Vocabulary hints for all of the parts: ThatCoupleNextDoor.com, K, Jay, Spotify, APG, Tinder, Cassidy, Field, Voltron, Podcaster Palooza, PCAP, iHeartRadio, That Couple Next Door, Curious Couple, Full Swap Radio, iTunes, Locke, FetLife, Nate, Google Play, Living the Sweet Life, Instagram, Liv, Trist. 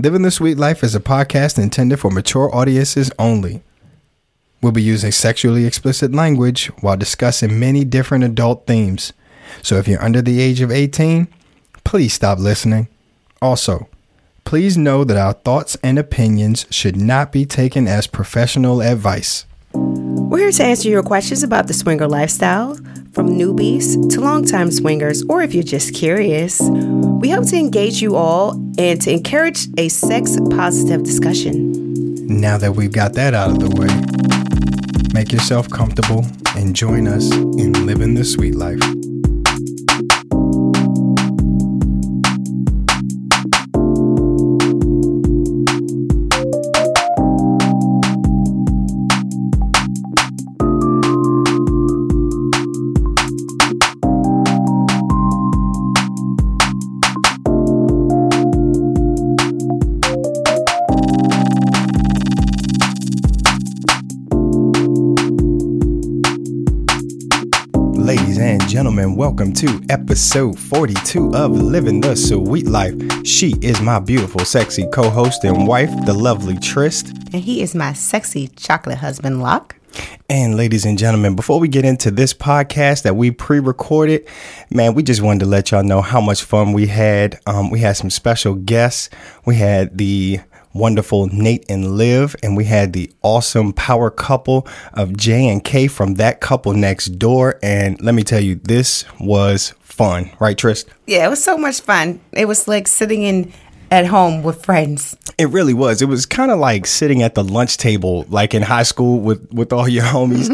Living the Sweet Life is a podcast intended for mature audiences only. We'll be using sexually explicit language while discussing many different adult themes. So if you're under the age of 18, please stop listening. Also, please know that our thoughts and opinions should not be taken as professional advice. We're here to answer your questions about the swinger lifestyle, from newbies to longtime swingers, or if you're just curious. We hope to engage you all and to encourage a sex-positive discussion. Now that we've got that out of the way, make yourself comfortable and join us in Living the Sweet Life. Gentlemen, welcome to episode 42 of Living the Sweet Life. She is my beautiful, sexy co-host and wife, the lovely Trist. And he is my sexy chocolate husband, Locke. And ladies and gentlemen, before we get into this podcast that we pre-recorded, man, we just wanted to let y'all know how much fun we had. We had some special guests. We had the wonderful Nate and Liv, and we had the awesome power couple of Jay and K from That Couple Next Door. And let me tell you, this was fun, right, Trist? Yeah, it was so much fun. It was like sitting in at home with friends. It really was. It was kind of like sitting at the lunch table, like in high school with all your homies.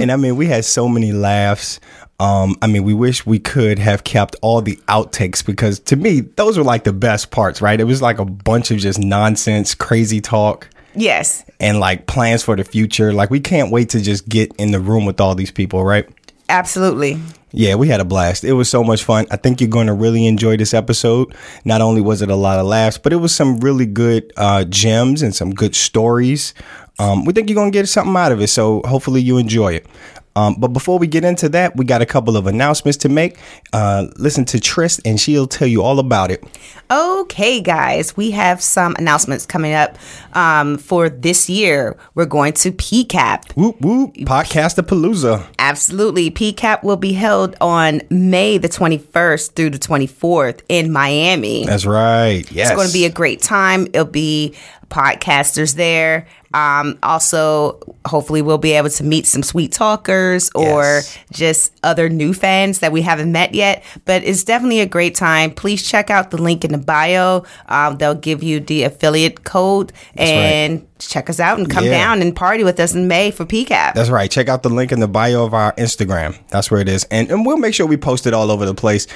And I mean, we had so many laughs. I mean, we wish we could have kept all the outtakes, because to me, those were like the best parts, right? It was like a bunch of just nonsense, crazy talk. Yes. And like plans for the future. Like, we can't wait to just get in the room with all these people, right? Absolutely. Yeah, we had a blast. It was so much fun. I think you're going to really enjoy this episode. Not only was it a lot of laughs, but it was some really good gems and some good stories. We think you're going to get something out of it, so hopefully you enjoy it. But before we get into that, we got a couple of announcements to make. Listen to Trist and she'll tell you all about it. Okay, guys, we have some announcements coming up for this year. We're going to PCAP. Whoop, whoop. Podcaster Palooza. Absolutely. PCAP will be held on May the 21st through the 24th in Miami. That's right. Yes. It's going to be a great time. It'll be podcasters there. Also, hopefully we'll be able to meet some sweet talkers or just other new fans that we haven't met yet. But it's definitely a great time. Please check out the link in the bio. They'll give you the affiliate code. That's and right. Check us out and come down and party with us in May for PCAP. That's right. Check out the link in the bio of our Instagram. That's where it is. And we'll make sure we post it all over the place.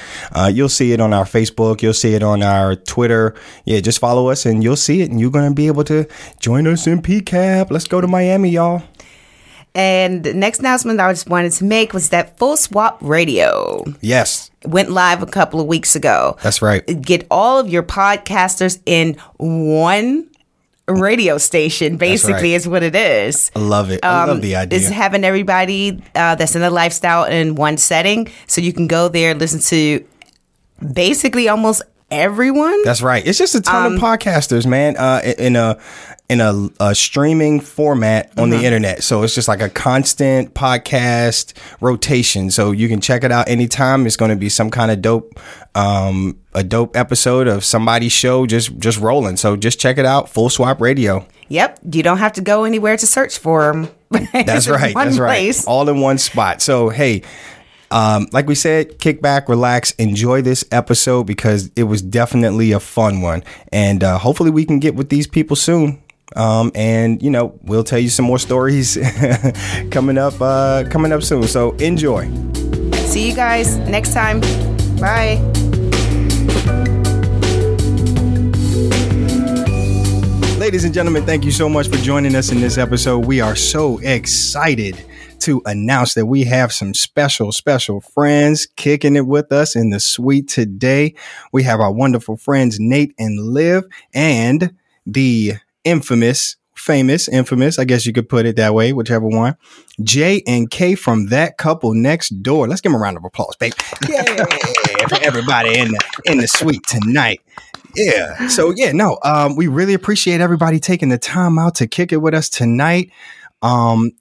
You'll see it on our Facebook. You'll see it on our Twitter. Yeah, just follow us and you'll see it. And you're going to be able to join us in PCAP. Let's go to Miami, y'all. And the next announcement I just wanted to make was that Full Swap Radio. Yes. Went live a couple of weeks ago. That's right. Get all of your podcasters in one radio station, basically, is what it is. I love it. I love the idea. It's having everybody that's in the lifestyle in one setting. So you can go there, listen to basically almost everyone. That's right. It's just a ton of podcasters, man, in a streaming format on the internet. So it's just like a constant podcast rotation. So you can check it out anytime. It's going to be some kind of dope, a dope episode of somebody's show just rolling. So just check it out. Full Swap Radio. Yep. You don't have to go anywhere to search for them. That's right. That's right. Place. All in one spot. So, hey. Like we said, kick back, relax, enjoy this episode, because it was definitely a fun one. And hopefully we can get with these people soon. And, you know, we'll tell you some more stories coming up soon. So enjoy. See you guys next time. Bye. Ladies and gentlemen, thank you so much for joining us in this episode. We are so excited to announce that we have some special friends kicking it with us in the suite today. We have our wonderful friends Nate and Liv, and the infamous, I guess you could put it that way, whichever one, Jay and K from That Couple Next Door. Let's give them a round of applause, baby. Yay. For everybody in the suite tonight. Yeah. So yeah, no, we really appreciate everybody taking the time out to kick it with us tonight.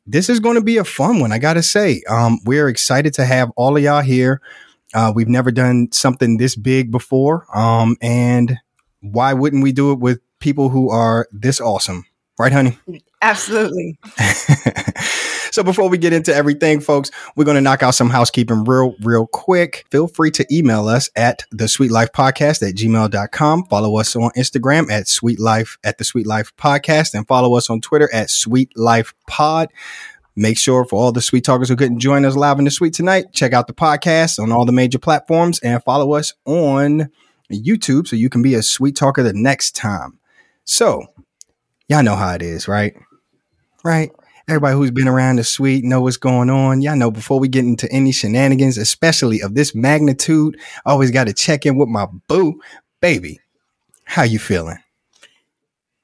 This is going to be a fun one. I got to say, we're excited to have all of y'all here. We've never done something this big before. And why wouldn't we do it with people who are this awesome? Right, honey? Absolutely. So before we get into everything, folks, we're going to knock out some housekeeping real quick. Feel free to email us at thesweetlifepodcast@gmail.com. Follow us on Instagram @thesweetlifepodcast and follow us on Twitter @sweetlifepod. Make sure for all the sweet talkers who couldn't join us live in the suite tonight, check out the podcast on all the major platforms and follow us on YouTube so you can be a sweet talker the next time. So y'all know how it is, right? Right? Everybody who's been around the suite know what's going on. Y'all know before we get into any shenanigans, especially of this magnitude, I always got to check in with my boo. Baby, how you feeling?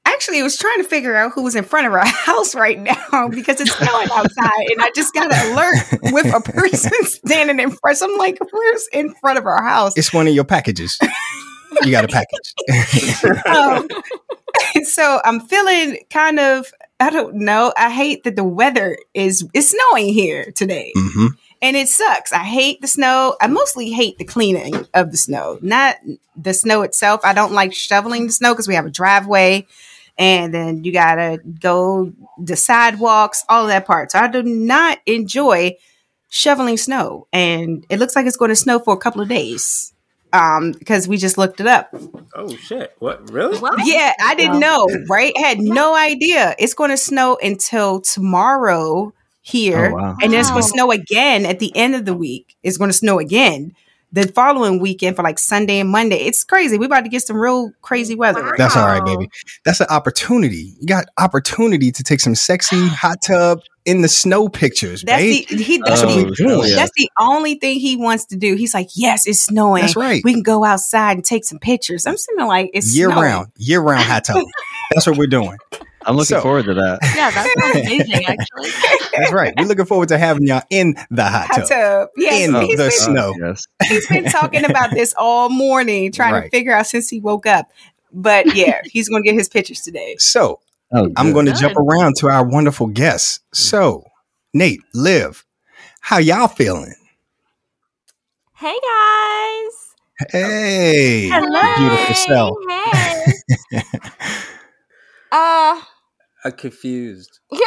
Actually, I was trying to figure out who was in front of our house right now because it's snowing outside and I just got an alert with a person standing in front. So I'm like, where's in front of our house? It's one of your packages. You got a package. So I'm feeling kind of, I don't know. I hate that the weather it's snowing here today. Mm-hmm. And it sucks. I hate the snow. I mostly hate the cleaning of the snow, not the snow itself. I don't like shoveling the snow because we have a driveway and then you got to go the sidewalks, all that part. So I do not enjoy shoveling snow. And it looks like it's going to snow for a couple of days. Because we just looked it up. Oh shit. What? Really? What? Yeah. I didn't know. Right. I had no idea. It's going to snow until tomorrow here. Oh, wow. And then it's going to snow again at the end of the week. It's going to snow again the following weekend for like Sunday and Monday. It's crazy. We're about to get some real crazy weather. Wow. That's all right, baby. That's an opportunity. You got opportunity to take some sexy hot tub in the snow pictures, babe. That's the only thing he wants to do. He's like, yes, it's snowing. That's right. We can go outside and take some pictures. I'm sitting like, it's year round hot tub. That's what we're doing. I'm looking forward to that. Yeah, that's amazing, actually. That's right. We're looking forward to having y'all in the hot tub. Yes. In the snow. Yes. He's been talking about this all morning, trying to figure out since he woke up. But yeah, he's going to get his pictures today. So, I'm going to jump around to our wonderful guests. So, Nate, Liv, how y'all feeling? Hey, guys. Hey. Hello. Beautiful self. Hey. I'm confused. Like,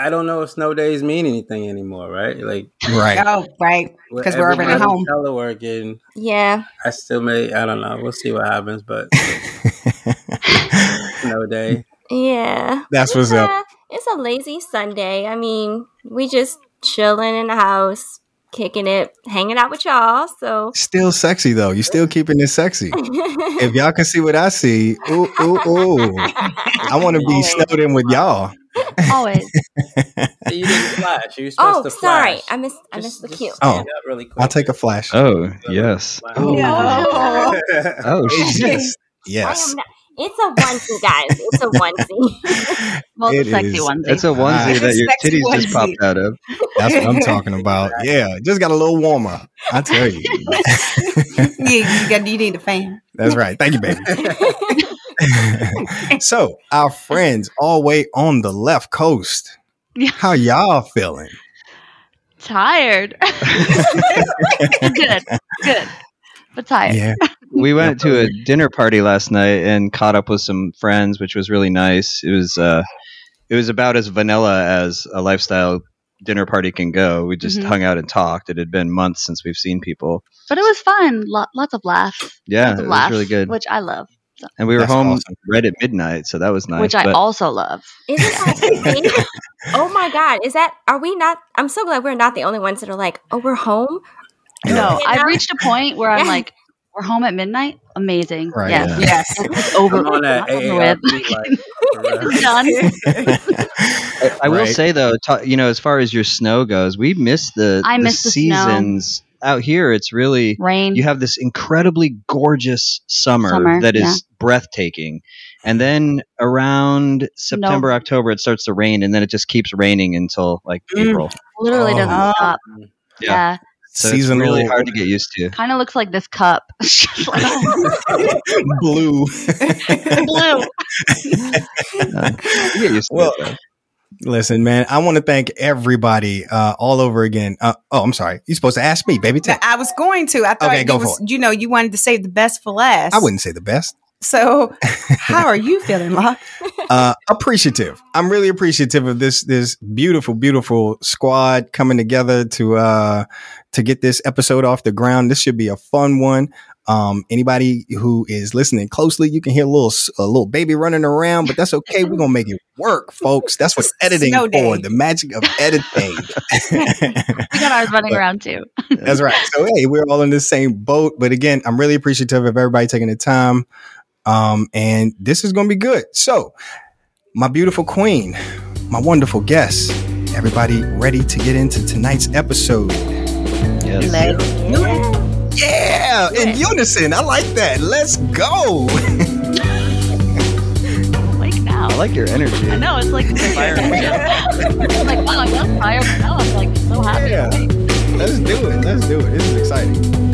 I don't know if snow days mean anything anymore, right? Like, right. Oh, right. Because we're already at home. Teleworking. Yeah. I still may, I don't know. We'll see what happens, but snow day. Yeah. That's what's up. It's a lazy Sunday. I mean, we just chilling in the house, kicking it, hanging out with y'all. So still sexy, though. You still keeping it sexy. If y'all can see what I see, ooh. I want to be snowed in with y'all. Always. So you didn't flash. You were supposed to flash. Sorry. I missed the cue. Oh, really quick. I'll take a flash. Oh, yes. Wow. Oh, yes. Yes. It's a onesie, guys. It's a onesie. Well, it's a sexy onesie. It's a onesie that your titties just popped out of. That's what I'm talking about. Yeah, just got a little warmer. I tell you. You need a fan. That's right. Thank you, baby. So, our friends all the way on the left coast. How y'all feeling? Tired. Good. But tired. Yeah. We went to a dinner party last night and caught up with some friends, which was really nice. It was about as vanilla as a lifestyle dinner party can go. We just hung out and talked. It had been months since we've seen people. But it was fun. Lots of laughs. Yeah, it was really good. Which I love. And we were home right at midnight, so that was nice. Which I also love. Isn't oh my God, are we not? I'm so glad we're not the only ones that are like, oh, we're home? No, I've reached a point where I'm like, we're home at midnight? Amazing. Right, yes. It's over. I'm on it's done. I will say, though, as far as your snow goes, we miss the seasons. Snow. Out here, it's really rain. You have this incredibly gorgeous summer that is breathtaking. And then around September, October, it starts to rain. And then it just keeps raining until like April. Literally doesn't stop. Yeah. So seasonal. It's really hard to get used to. Kind of looks like this cup. Blue. Blue. Well, listen, man, I want to thank everybody all over again. Oh, I'm sorry. You're supposed to ask me, baby. I was going to. I thought you know, you wanted to save the best for last. I wouldn't say the best. So how are you feeling, Locke? Appreciative. I'm really appreciative of this beautiful, beautiful squad coming together to get this episode off the ground. This should be a fun one. Anybody who is listening closely, you can hear a little baby running around, but that's okay. We're going to make it work, folks. That's what editing for, the magic of editing. We got ours running around too. That's right. So, hey, we're all in the same boat. But again, I'm really appreciative of everybody taking the time. And this is going to be good. So, my beautiful queen, my wonderful guest, everybody ready to get into tonight's episode? Yes. Let's do it. Yeah, in unison. I like that. Let's go. Like now. I like your energy. I know. It's like inspiring. I'm like, wow, I got fired. Now I'm like so happy. Yeah. Let's do it. Let's do it. This is exciting.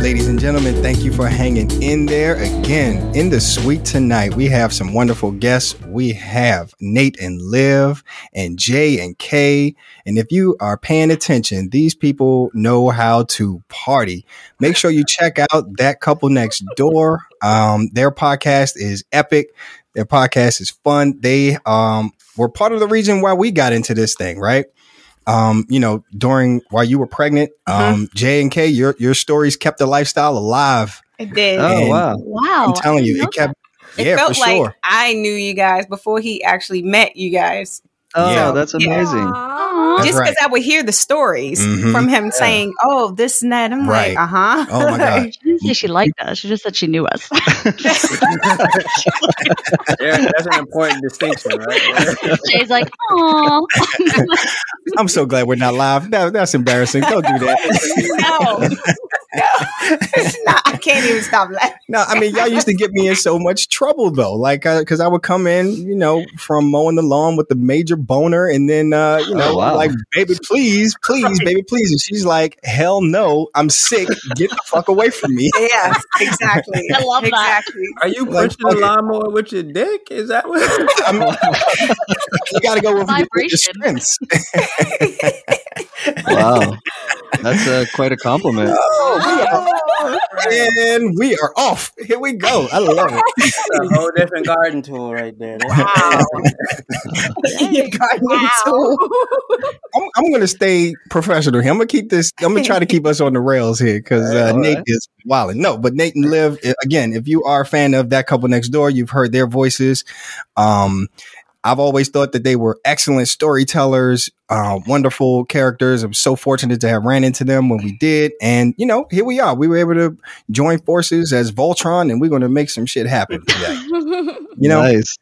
Ladies and gentlemen, thank you for hanging in there. Again, in the suite tonight, we have some wonderful guests. We have Nate and Liv and Jay and K. And if you are paying attention, these people know how to party. Make sure you check out That Couple Next Door. Their podcast is epic. Their podcast is fun. They were part of the reason why we got into this thing, right? You know, while you were pregnant, Jay and K, your stories kept the lifestyle alive. It did. And wow. I'm telling you, it kept. It felt like sure. I knew you guys before he actually met you guys. Oh, yeah. That's amazing. Yeah. That's just because I would hear the stories from him saying, oh, this and that. I'm like, oh, my God. She didn't say she liked us. She just said she knew us. Yeah, that's an important distinction, right? She's like, oh. I'm so glad we're not live. That's embarrassing. Don't do that. No. It's not, I can't even stop laughing. No, I mean, y'all used to get me in so much trouble, though. Like, because I would come in, you know, from mowing the lawn with the major boner. And then, you know, like, baby, please, please, baby, please. And she's like, hell no, I'm sick. Get the fuck away from me. Yeah, exactly. I love that. Are you pushing the lawnmower with your dick? Is that what? I mean, you got to go with your strengths. Wow. That's quite a compliment. Oh, and we are off. Here we go. I love it. That's a whole different garden tool right there. Wow. Tool. I'm going to stay professional here. I'm going to keep this. I'm going to try to keep us on the rails here because Nate is wilding. No, but Nate and Liv, again, if you are a fan of That Couple Next Door, you've heard their voices. I've always thought that they were excellent storytellers, wonderful characters. I'm so fortunate to have ran into them when we did. And, you know, here we are. We were able to join forces as Voltron, and we're going to make some shit happen today. You know? Nice.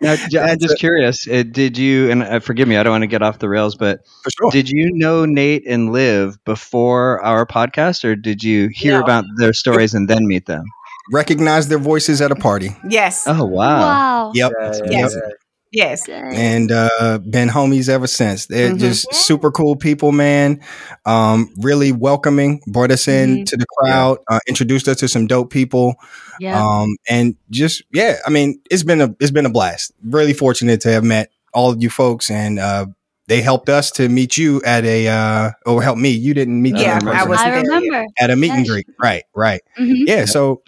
Now, I'm just curious. Did you, and forgive me, I don't want to get off the rails, but for sure. Did you know Nate and Liv before our podcast, or did you hear about their stories and then meet them? Recognize their voices at a party. Yes. Oh, wow. Yep. Yes. And been homies ever since. They're just super cool people, man. Really welcoming. Brought us in to the crowd. Introduced us to some dope people. Yeah. And just I mean, it's been a blast. Really fortunate to have met all of you folks, and they helped us to meet you at a, help me. You didn't meet. Yeah, I remember. At a meet and greet. Right. Mm-hmm. Yeah. So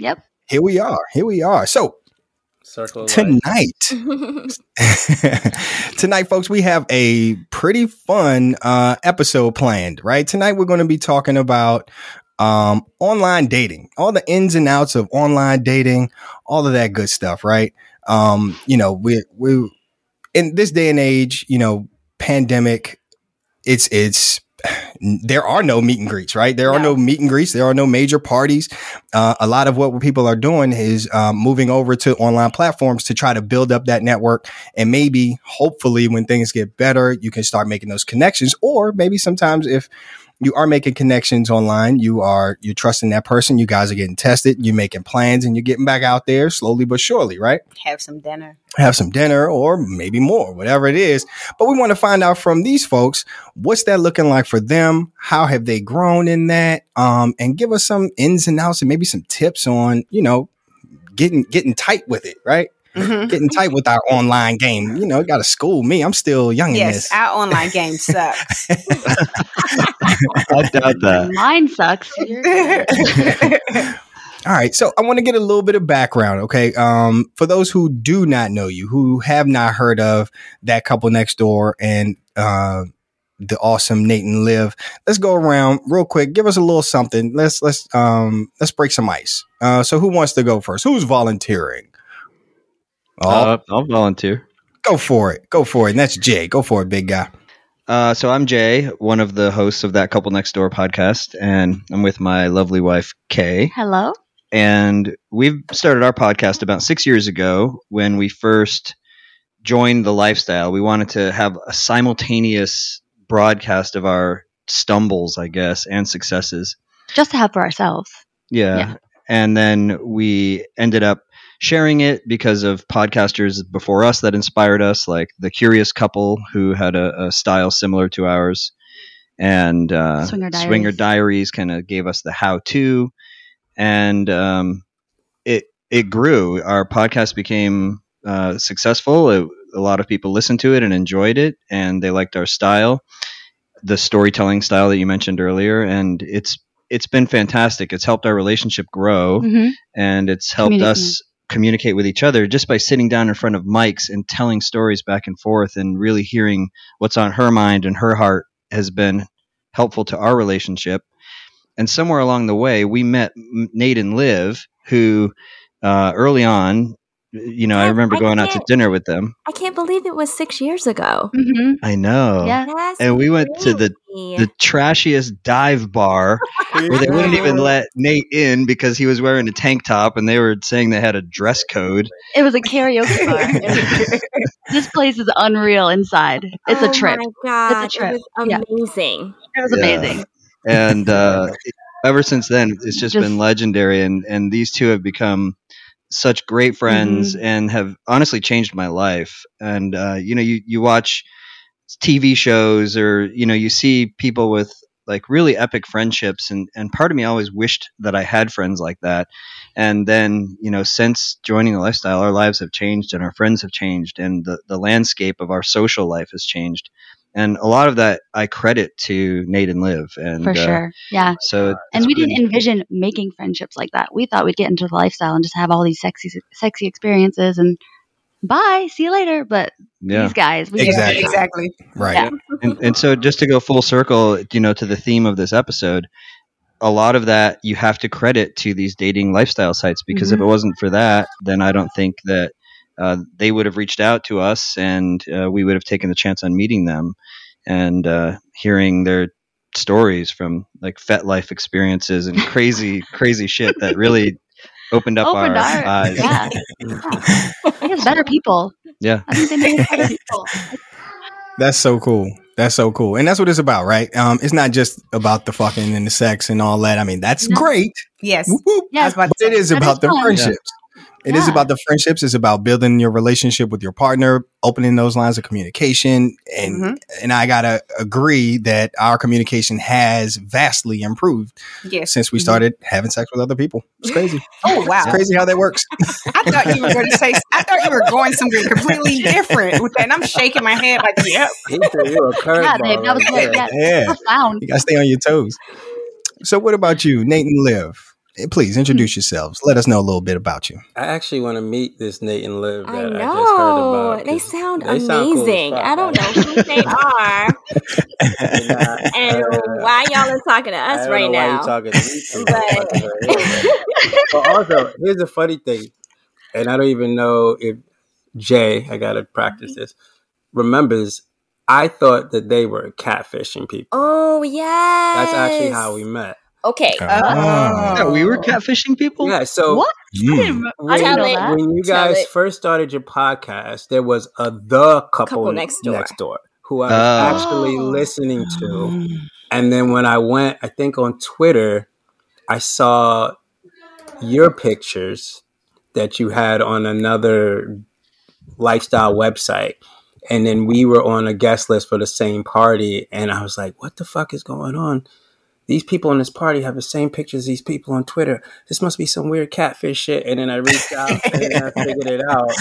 here we are. So tonight, folks, we have a pretty fun episode planned, right? Tonight, we're going to be talking about online dating, all the ins and outs of online dating, all of that good stuff, right? You know, we in this day and age, you know, pandemic, it's there are no meet and greets, right? There are no meet and greets. There are no major parties. A lot of what people are doing is moving over to online platforms to try to build up that network. And maybe, hopefully, when things get better, you can start making those connections. Or maybe sometimes if you are making connections online, you're trusting that person. You guys are getting tested. You're making plans and you're getting back out there slowly but surely, right? Have some dinner or maybe more, whatever it is. But we want to find out from these folks, what's that looking like for them? How have they grown in that? And give us some ins and outs and maybe some tips on, you know, getting tight with it, right? Mm-hmm. Getting tight with our online game. You know, you got to school me. I'm still young in this. Yes, our online game sucks. I doubt that. Mine sucks. All right. So I want to get a little bit of background. Okay. For those who do not know you, who have not heard of That Couple Next Door and the awesome Nate and Liv, let's go around real quick. Give us a little something. Let's break some ice. So who wants to go first? Who's volunteering? I'll volunteer. Go for it. And that's Jay. Go for it, big guy. So I'm Jay, one of the hosts of That Couple Next Door podcast, and I'm with my lovely wife, K. Hello. And we've started our podcast about 6 years ago when we first joined the lifestyle. We wanted to have a simultaneous broadcast of our stumbles, I guess, and successes. Just to have for ourselves. Yeah. And then we ended up sharing it because of podcasters before us that inspired us, like the Curious Couple, who had a style similar to ours, and Swinger Diaries kind of gave us the how-to, and it grew. Our podcast became successful. A lot of people listened to it and enjoyed it, and they liked our style, the storytelling style that you mentioned earlier, and it's been fantastic. It's helped our relationship grow, mm-hmm. and it's helped us communicate with each other just by sitting down in front of mics and telling stories back and forth and really hearing what's on her mind and her heart has been helpful to our relationship. And somewhere along the way, we met Nate and Liv, who early on, you know, I remember going out to dinner with them. I can't believe it was 6 years ago. Mm-hmm. I know. Yes. And we went to the trashiest dive bar where they wouldn't even let Nate in because he was wearing a tank top and they were saying they had a dress code. It was a karaoke bar. This place is unreal inside. It's a trip. Oh, my God. It's a trip. It was amazing. Yeah. It was amazing. And ever since then, it's just been legendary. And these two have become such great friends, mm-hmm. and have honestly changed my life. And, you know, you watch TV shows or, you know, you see people with like really epic friendships. And part of me always wished that I had friends like that. And then, you know, since joining the lifestyle, our lives have changed and our friends have changed and the landscape of our social life has changed. And a lot of that I credit to Nate and Liv. And, for sure. Yeah. So and we didn't envision making friendships like that. We thought we'd get into the lifestyle and just have all these sexy experiences and bye, see you later. But these guys, exactly. Right. Yeah. And so just to go full circle, you know, to the theme of this episode, a lot of that you have to credit to these dating lifestyle sites, because mm-hmm. if it wasn't for that, then I don't think that they would have reached out to us and we would have taken the chance on meeting them and hearing their stories from like FetLife experiences and crazy shit that really opened our eyes. Yeah. It's better people. Yeah. I think they made us better people. That's so cool. That's so cool. And that's what it's about, right? It's not just about the fucking and the sex and all that. I mean, that's great. Yes. Whoop, yes. But it is about the friendships. It is about the friendships. It's about building your relationship with your partner, opening those lines of communication. And and I got to agree that our communication has vastly improved since we started having sex with other people. It's crazy. Oh, wow. It's crazy how that works. I thought you were going something completely different with that. And I'm shaking my head like, yep. Yeah, babe, that was good. Yeah. You got to stay on your toes. So what about you, Nate and Liv? Please introduce yourselves. Let us know a little bit about you. I actually want to meet this Nate and Liv that I just heard about. They sound amazing. Sound cool. I don't know who they are and why y'all are talking to us right now. I don't know why you're talking to me. But also, here's the funny thing, and I don't even know if Jay, I got to practice this, remembers I thought that they were catfishing people. Oh, yeah. That's actually how we met. Okay. Yeah, we were catfishing people? Yeah, so... What? When you guys first started your podcast, there was a The Couple Next Door. Who I was actually listening to. And then when I went, I think on Twitter, I saw your pictures that you had on another lifestyle website. And then we were on a guest list for the same party. And I was like, what the fuck is going on? These people in this party have the same pictures as these people on Twitter. This must be some weird catfish shit. And then I reached out and I figured it out.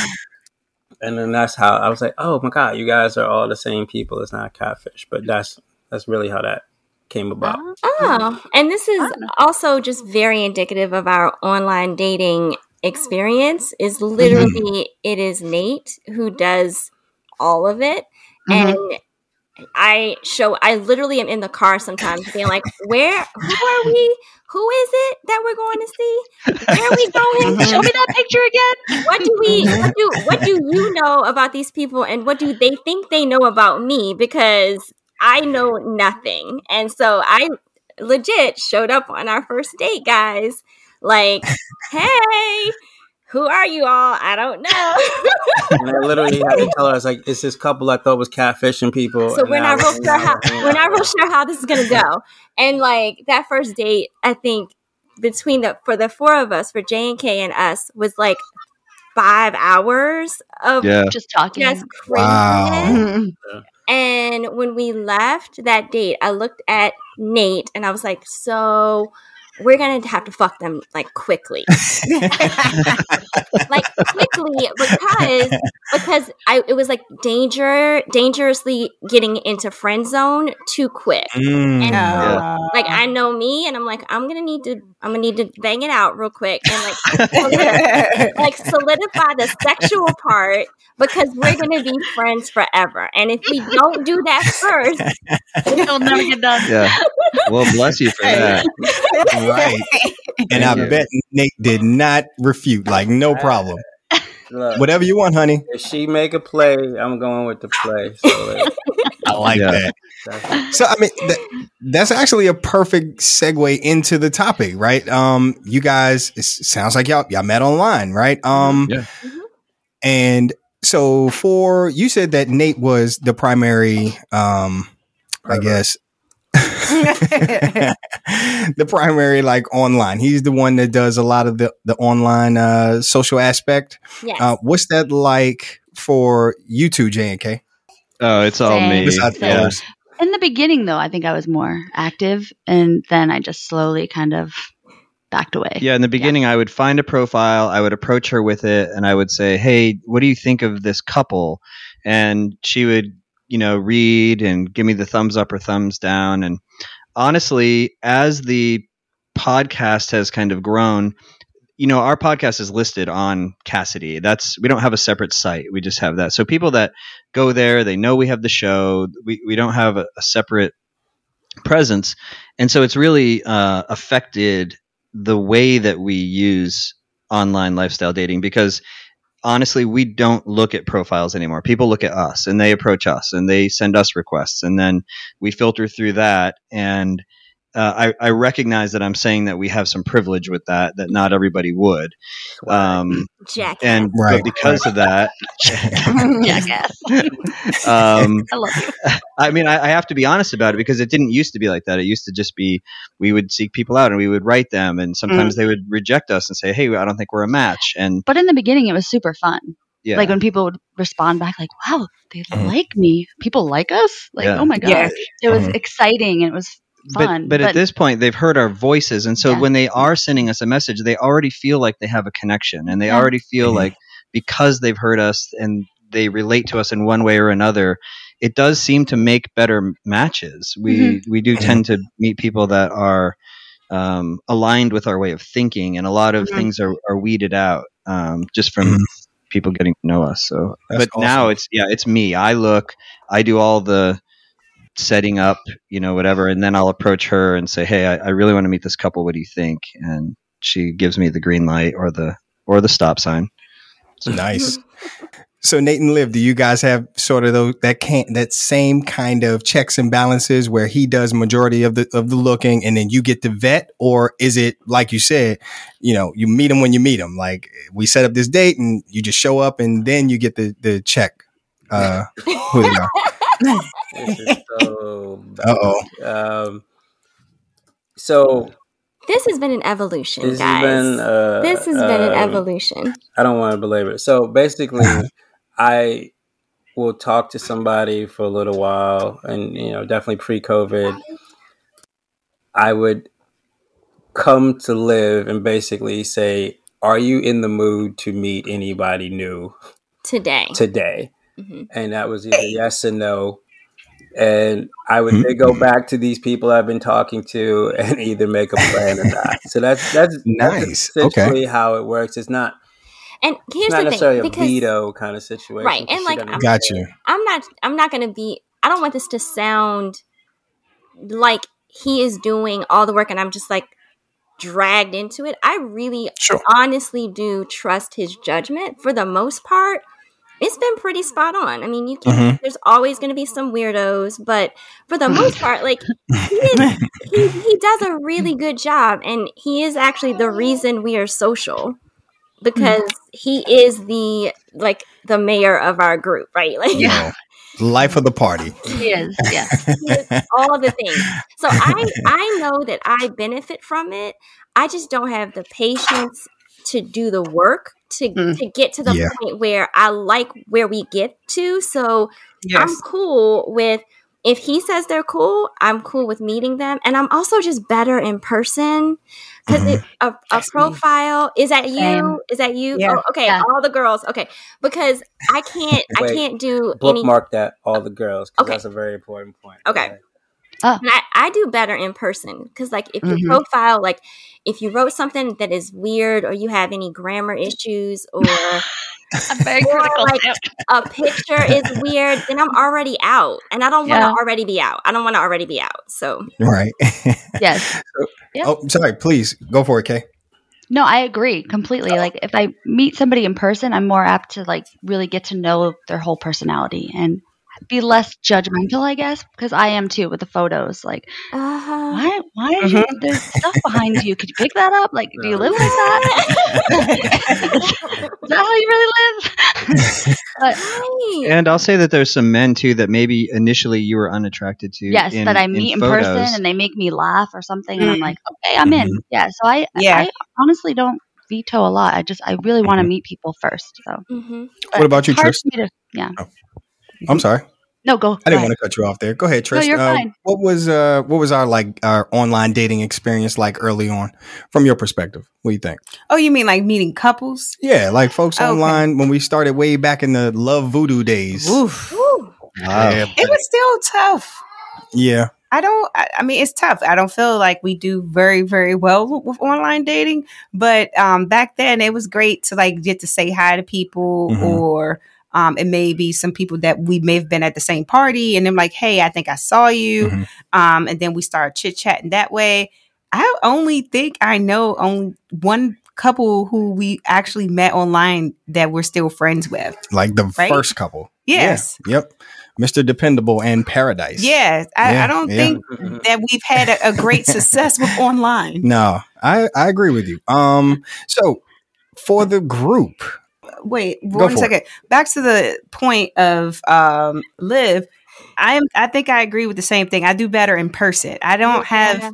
And then that's how I was like, oh my God, you guys are all the same people. It's not catfish. But that's really how that came about. And this is also just very indicative of our online dating experience. Is literally, it is Nate who does all of it. And I literally am in the car sometimes being like, who are we? Who is it that we're going to see? Where are we going? Show me that picture again. What do you know about these people, and what do they think they know about me? Because I know nothing. And so I legit showed up on our first date, guys, like, hey, who are you all? I don't know. And I literally had to tell her, I was like, it's this couple I thought was catfishing people. So we're not real sure how this is going to go. And like that first date, I think for the four of us, for Jay and K and us, was like 5 hours of just talking. That's crazy. Wow. And when we left that date, I looked at Nate and I was like, so... we're going to have to fuck them, like, quickly. Because it was, like, dangerously getting into friend zone too quick. And, like, I know me, and I'm like, I'm going to need to bang it out real quick and, like, solidify the sexual part, because we're going to be friends forever. And if we don't do that first, we'll never get done. Yeah. Well, bless you for that. Right. And I bet Nate did not refute, like, no problem. Look, whatever you want, honey. If she make a play, I'm going with the play. So, like, I like that. So, I mean, that's actually a perfect segue into the topic, right? You guys, it sounds like y'all met online, right? And so you said that Nate was the primary, I guess, the primary, like, online. He's the one that does a lot of the online social aspect. Yes. What's that like for you two, J and K? Oh, it's all me. Yeah. In the beginning, though, I think I was more active, and then I just slowly kind of backed away. Yeah, in the beginning, I would find a profile, I would approach her with it, and I would say, hey, what do you think of this couple? And she would read and give me the thumbs up or thumbs down. And honestly, as the podcast has kind of grown, our podcast is listed on Cassidy. We don't have a separate site. We just have that. So people that go there, they know we have the show. We don't have a separate presence. And so it's really affected the way that we use online lifestyle dating, because honestly, we don't look at profiles anymore. People look at us, and they approach us, and they send us requests, and then we filter through that. And I recognize that I'm saying that we have some privilege with that not everybody would. Because of that, jackass. I love you. I mean, I have to be honest about it, because it didn't used to be like that. It used to just be, we would seek people out and we would write them, and sometimes they would reject us and say, hey, I don't think we're a match. But in the beginning, it was super fun. Yeah. Like when people would respond back, like, wow, they like me. People like us. Like, oh my God. Yeah. It was exciting. And it was fun, but at this point, they've heard our voices. And so when they are sending us a message, they already feel like they have a connection, and they already feel like, because they've heard us and they relate to us in one way or another, it does seem to make better matches. We do tend to meet people that are aligned with our way of thinking, and a lot of things are weeded out just from people getting to know us. So, now it's me. I do all the setting up, whatever, and then I'll approach her and say, hey, I really want to meet this couple, what do you think? And she gives me the green light or the stop sign. Nice. So Nate and Liv, do you guys have sort of those, that same kind of checks and balances where he does majority of the looking and then you get to vet? Or is it like you said, you know, you meet him when you meet him, like we set up this date and you just show up and then you get the check? Who you are? This is so so this has been an evolution, guys. This has been an evolution. I don't want to belabor it. So basically, I will talk to somebody for a little while, and you know, definitely pre-COVID, I would come to Liv and basically say, "Are you in the mood to meet anybody new today?" Mm-hmm. And that was either yes and no. And I would then go back to these people I've been talking to and either make a plan or not. So that's nice. That's essentially how it works. It's not, and here's not the necessarily thing, because, a veto kind of situation, right? And like, I'm not going to be. I don't want this to sound like he is doing all the work and I'm just like dragged into it. I really, honestly, do trust his judgment for the most part. It's been pretty spot on. I mean, you can, there's always going to be some weirdos, but for the most part, like he does a really good job, and he is actually the reason we are social, because he is the mayor of our group, right? Like, yeah. Life of the party. He is all the things. So I know that I benefit from it. I just don't have the patience to do the work to get to the point where I like where we get to. So I'm cool with, if he says they're cool, I'm cool with meeting them. And I'm also just better in person, because a profile is that you, is that you? Yeah. Oh, okay. Yeah. All the girls. Okay. Because I can't, I can't do bookmark that all the girls. Cause that's a very important point. Okay. Right? Oh. And I do better in person, because like if your profile, like if you wrote something that is weird or you have any grammar issues or, like a picture is weird, then I'm already out, and I don't want to already be out. So. Right. Yes. Yeah. Oh, sorry. Please go for it, Kay. No, I agree completely. Like if I meet somebody in person, I'm more apt to like really get to know their whole personality and be less judgmental, I guess, because I am too with the photos. Like, why is there's stuff behind you? Could you pick that up? Like, do you live like that? Is that how you really live? And I'll say that there's some men too that maybe initially you were unattracted to. Yes, that I meet in person and they make me laugh or something, and I'm like, okay, I'm in. Yeah. So I honestly don't veto a lot. I really want to meet people first. So, what about you, Trish? Yeah. Oh. I'm sorry. No, go. I didn't want to cut you off there. Go ahead, Trist. No, you're fine. What was our online dating experience like early on, from your perspective? What do you think? Oh, you mean like meeting couples? Yeah, like folks online when we started way back in the Love Voodoo days. Oof. Wow. It was still tough. Yeah. I mean, it's tough. I don't feel like we do very, very well with online dating, but back then it was great to like get to say hi to people or. It may be some people that we may have been at the same party and I'm like, hey, I think I saw you. And then we start chit chatting that way. I only think I know only one couple who we actually met online that we're still friends with. Like the first couple. Yes. Yeah. Yep. Mr. Dependable and Paradise. Yes. I don't think that we've had a great success with online. No, I agree with you. So for the group. Wait, one second. Back to the point of Liv. I think I agree with the same thing. I do better in person. I don't have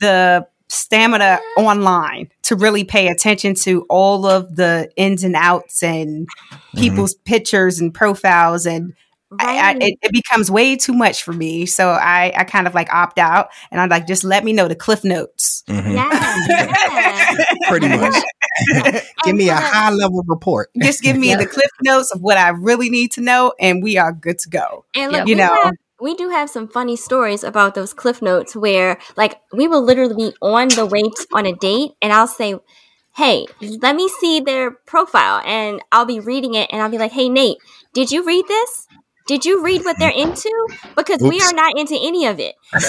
the stamina online to really pay attention to all of the ins and outs and people's pictures and profiles, and it becomes way too much for me. So I kind of like opt out, and I'm like, just let me know the cliff notes. Pretty much. Give me a high level report. Just give me the cliff notes of what I really need to know, and we are good to go. And look, we do have some funny stories about those cliff notes where, like, we will literally be on the way on a date, and I'll say, "Hey, let me see their profile," and I'll be reading it, and I'll be like, "Hey, Nate, did you read this?" Did you read what they're into? Because we are not into any of it. And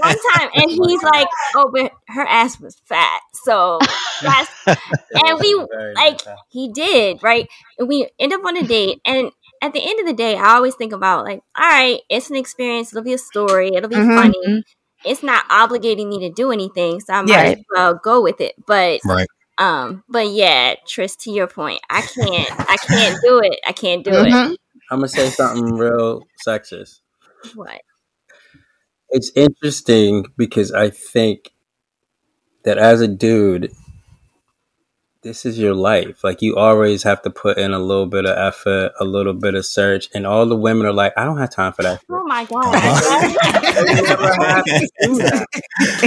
one time, and he's like, "Oh, but her ass was fat." So, that's, and we like he did right, and we end up on a date. And at the end of the day, I always think about like, all right, it's an experience. It'll be a story. It'll be funny. It's not obligating me to do anything, so I might as well go with it. But but yeah, Tris, to your point, I can't do it. I can't do it. I'm gonna say something real sexist. What? It's interesting because I think that as a dude, this is your life. Like you always have to put in a little bit of effort, a little bit of search, and all the women are like, "I don't have time for that." Oh my god!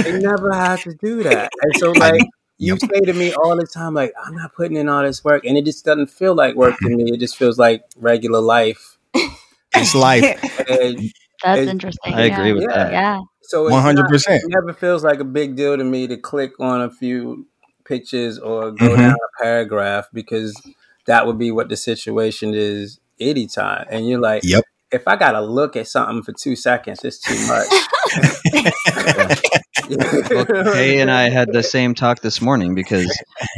They never have to do that, and so like. You say to me all the time, like, I'm not putting in all this work. And it just doesn't feel like work to me. It just feels like regular life. It's life. That's interesting. I agree with that. Yeah. So 100%. It never feels like a big deal to me to click on a few pictures or go down a paragraph because that would be what the situation is anytime. And you're like, if I got to look at something for 2 seconds, it's too much. Well, Jay and I had the same talk this morning because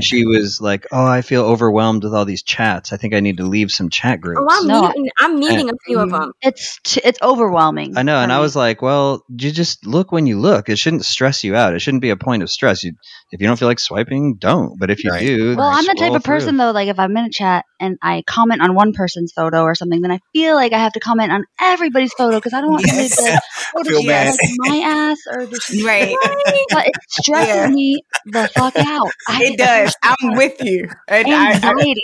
she was like, "Oh, I feel overwhelmed with all these chats. I think I need to leave some chat groups." Oh, I'm meeting a few of them. It's overwhelming. I know, and I was like, "Well, you just look when you look. It shouldn't stress you out. It shouldn't be a point of stress. If you don't feel like swiping, don't. But if you do, well, I'm the type of person though. Like if I'm in a chat and I comment on one person's photo or something, then I feel like I have to comment on everybody's photo because I don't want to like, oh, does she like my ass or does she but it stresses me the fuck out. It does. I'm with you. And anxiety.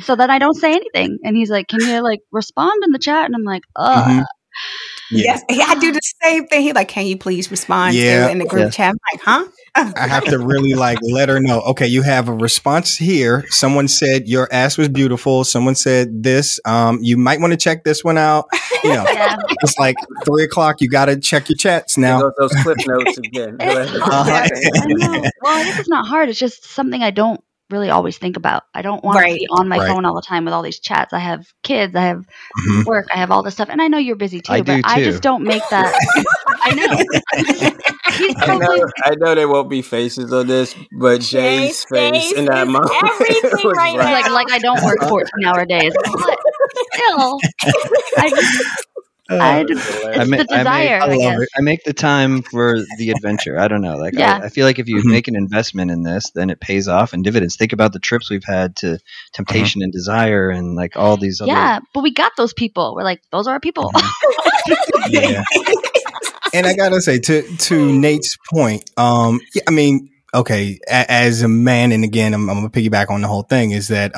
So then I don't say anything. And he's like, "Can you like respond in the chat?" And I'm like, I do the same thing. He's like, "Can you please respond to in the group chat?" I'm like, huh? I have to really like let her know. Okay, you have a response here. Someone said your ass was beautiful. Someone said this. You might want to check this one out. You know, it's like 3:00. You got to check your chats now. Those clip notes again. Well, I guess it's not hard. It's just something I don't really always think about. I don't want to be on my phone all the time with all these chats. I have kids. I have work. I have all this stuff. And I know you're busy too, but I just don't make that. I know. I know there won't be faces on this, but Jay's face in that moment. Everything right now. Like I don't work 14-hour days. But still, I make the time for the adventure. I don't know. Like I feel like if you make an investment in this, then it pays off in dividends. Think about the trips we've had to Temptation and Desire and like all these other. Yeah, but we got those people. We're like, those are our people. Yeah. And I gotta say, to Nate's point, I mean, okay, as a man, and again, I'm gonna piggyback on the whole thing, is that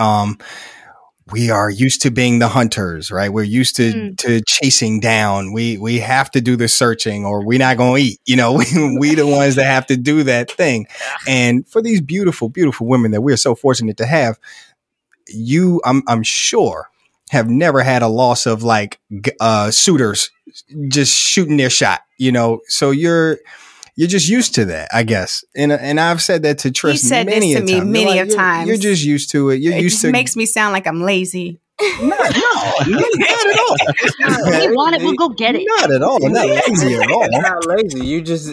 we are used to being the hunters, right? We're used to chasing down. We have to do the searching, or we're not gonna eat. You know, we the ones that have to do that thing. And for these beautiful, beautiful women that we're so fortunate to have, you, I'm sure, have never had a loss of like suitors just shooting their shot, you know. So you're just used to that, I guess. And I've said that to Trist many times. You're just used to it. It makes me sound like I'm lazy. No, not at all. If you want it, we'll go get it. Not at all. I'm not lazy at all. I'm not lazy. You just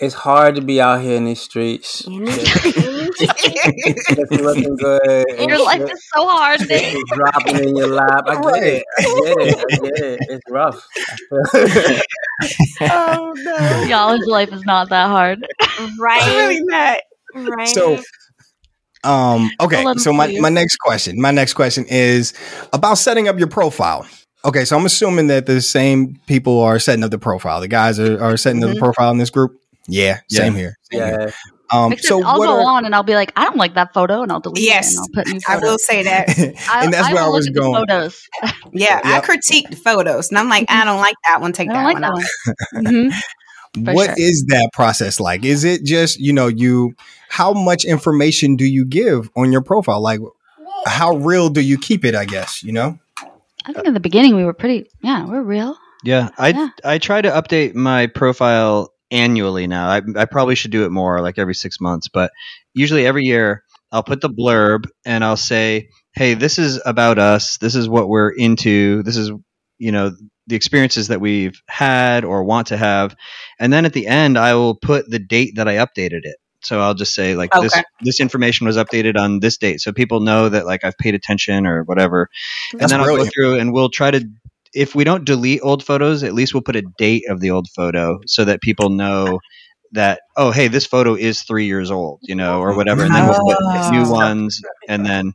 it's hard to be out here in these streets. Looking good. Your life is so hard. Dropping in your lap. I get it. It's rough. Oh no! Y'all's life is not that hard, right? It's really not. Right. So, okay. So my next question is about setting up your profile. Okay, so I'm assuming that the same people are setting up the profile. The guys are setting up the profile in this group. Yeah. Same here. So I'll go on and I'll be like, I don't like that photo, and I'll delete it. And I'll put new photos. I will say that. And that's where I was going. Photos. I critique the photos, and I'm like, I don't like that one. Take that one out. What is that process like? Is it just, you know, how much information do you give on your profile? Like, how real do you keep it, I guess, you know? I think in the beginning we were pretty, we're real. Yeah. I try to update my profile annually now. I probably should do it more, like every 6 months, but usually every year I'll put the blurb and I'll say, hey, this is about us. This is what we're into. This is, you know, the experiences that we've had or want to have. And then at the end, I will put the date that I updated it. So I'll just say, like, okay, this information was updated on this date. So people know that, like, I've paid attention or whatever. That's and then brilliant. I'll go through and we'll try to, if we don't delete old photos, at least we'll put a date of the old photo so that people know that, oh, hey, this photo is 3 years old, you know, or whatever. And then we'll put new ones. And then,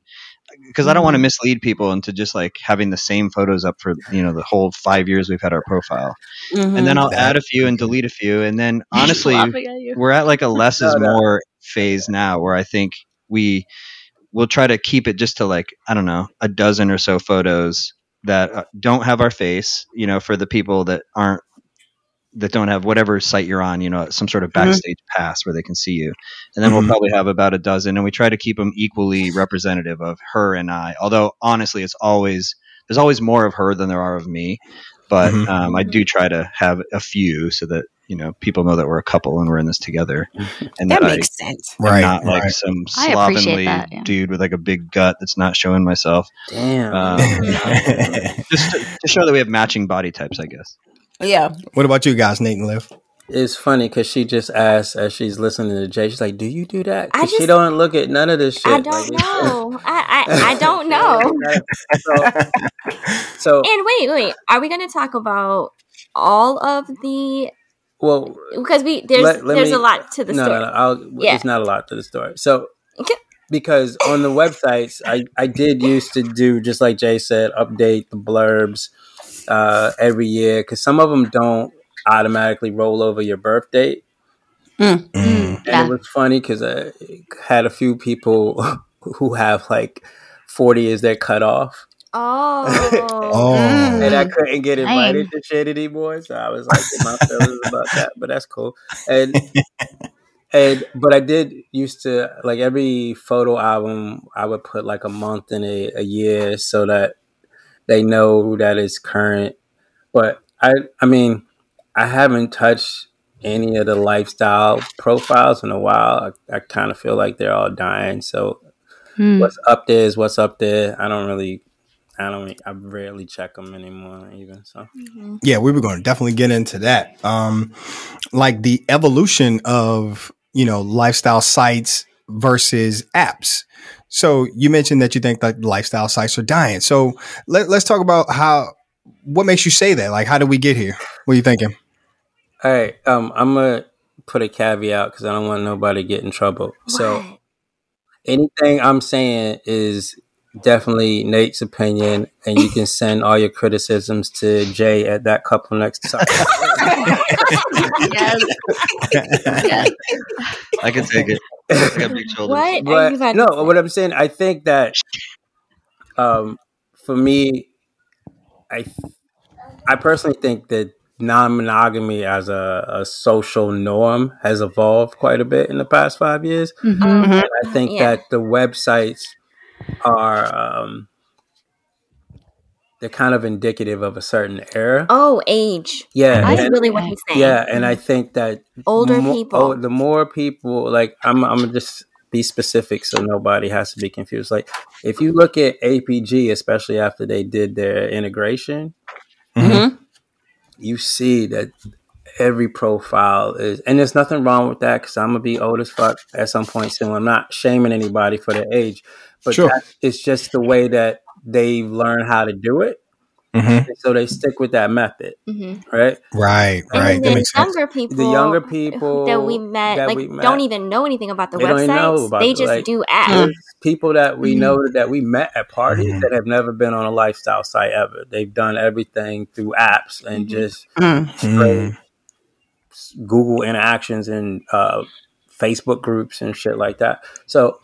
because I don't want to mislead people into just like having the same photos up for, you know, the whole 5 years we've had our profile. Mm-hmm. And then I'll add a few and delete a few. And then honestly, we're at like a less is more phase now where I think we'll try to keep it just to like, I don't know, a dozen or so photos that don't have our face, you know, for the people that don't have whatever site you're on, you know, some sort of backstage mm-hmm. pass where they can see you. And then mm-hmm. we'll probably have about a dozen, and we try to keep them equally representative of her and I, although honestly, there's always more of her than there are of me, but mm-hmm. I do try to have a few so that, you know, people know that we're a couple and we're in this together. And that makes sense. Right. Not like some slovenly dude with like a big gut that's not showing myself. Damn. Just to show that we have matching body types, I guess. Yeah. What about you guys, Nate and Liv? It's funny because she just asked as she's listening to Jay. She's like, "Do you do that?" Because she don't look at none of this shit. I don't know. I don't know. So and wait, are we going to talk about all of the? Well, because there's a lot to the story. No, it's not a lot to the story. So because on the websites, I did used to do just like Jay said, update the blurbs every year because some of them don't automatically roll over your birth date. Mm. Mm. And it was funny because I had a few people who have like 40 as their cutoff. Oh. And I couldn't get invited to shit anymore, so I was like in my feelings about that, but that's cool. But I did used to, like, every photo album I would put like a month and a year so that they know that it's current. But I mean, I haven't touched any of the lifestyle profiles in a while. I kind of feel like they're all dying, so what's up there is what's up there. I rarely check them anymore even. So yeah, we were going to definitely get into that. Like the evolution of, you know, lifestyle sites versus apps. So you mentioned that you think that lifestyle sites are dying. So let's talk about what makes you say that? Like, how did we get here? What are you thinking? All right. I'm going to put a caveat because I don't want nobody to get in trouble. What? So anything I'm saying is definitely Nate's opinion, and you can send all your criticisms to Jay at That Couple Next Door. Yes. I can take it. I got big shoulders. What I'm saying, I think that for me, I personally think that non-monogamy as a social norm has evolved quite a bit in the past 5 years. Mm-hmm. And I think that the websites are they're kind of indicative of a certain era. Oh, age. Yeah. That's really what he's saying. Yeah, and I think that older people. Oh, the more people, like, I'm gonna just be specific so nobody has to be confused. Like, if you look at APG, especially after they did their integration, mm-hmm. you see that every profile is, and there's nothing wrong with that because I'm gonna be old as fuck at some point soon. I'm not shaming anybody for their age. But it's just the way that they learn how to do it. Mm-hmm. So they stick with that method, mm-hmm. right? Right. And the younger people that we met, don't even know anything about the websites. They just do apps. People that we mm-hmm. know that we met at parties mm-hmm. that have never been on a lifestyle site ever. They've done everything through apps and mm-hmm. just mm-hmm. Google interactions and Facebook groups and shit like that. So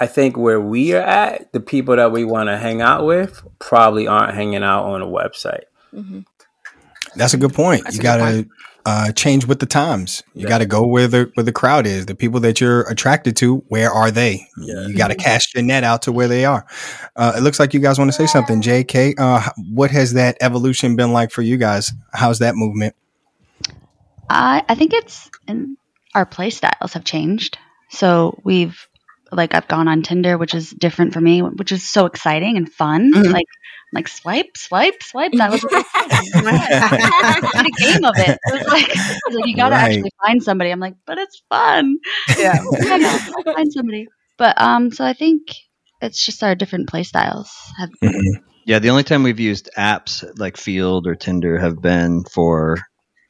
I think where we are at, the people that we want to hang out with probably aren't hanging out on a website. Mm-hmm. That's a good point. You got to change with the times. You got to go where the crowd is. The people that you're attracted to, where are they? Yeah. You got to cast your net out to where they are. It looks like you guys want to say something. J.K., what has that evolution been like for you guys? How's that movement? I think our play styles have changed. So we've like I've gone on Tinder, which is different for me, which is so exciting and fun. Mm-hmm. Like swipe. That was a game of it. It was like you got to actually find somebody. I'm like, but it's fun. Yeah, I'll find somebody. But so I think it's just our different play styles. Mm-hmm. Yeah, the only time we've used apps like Field or Tinder have been for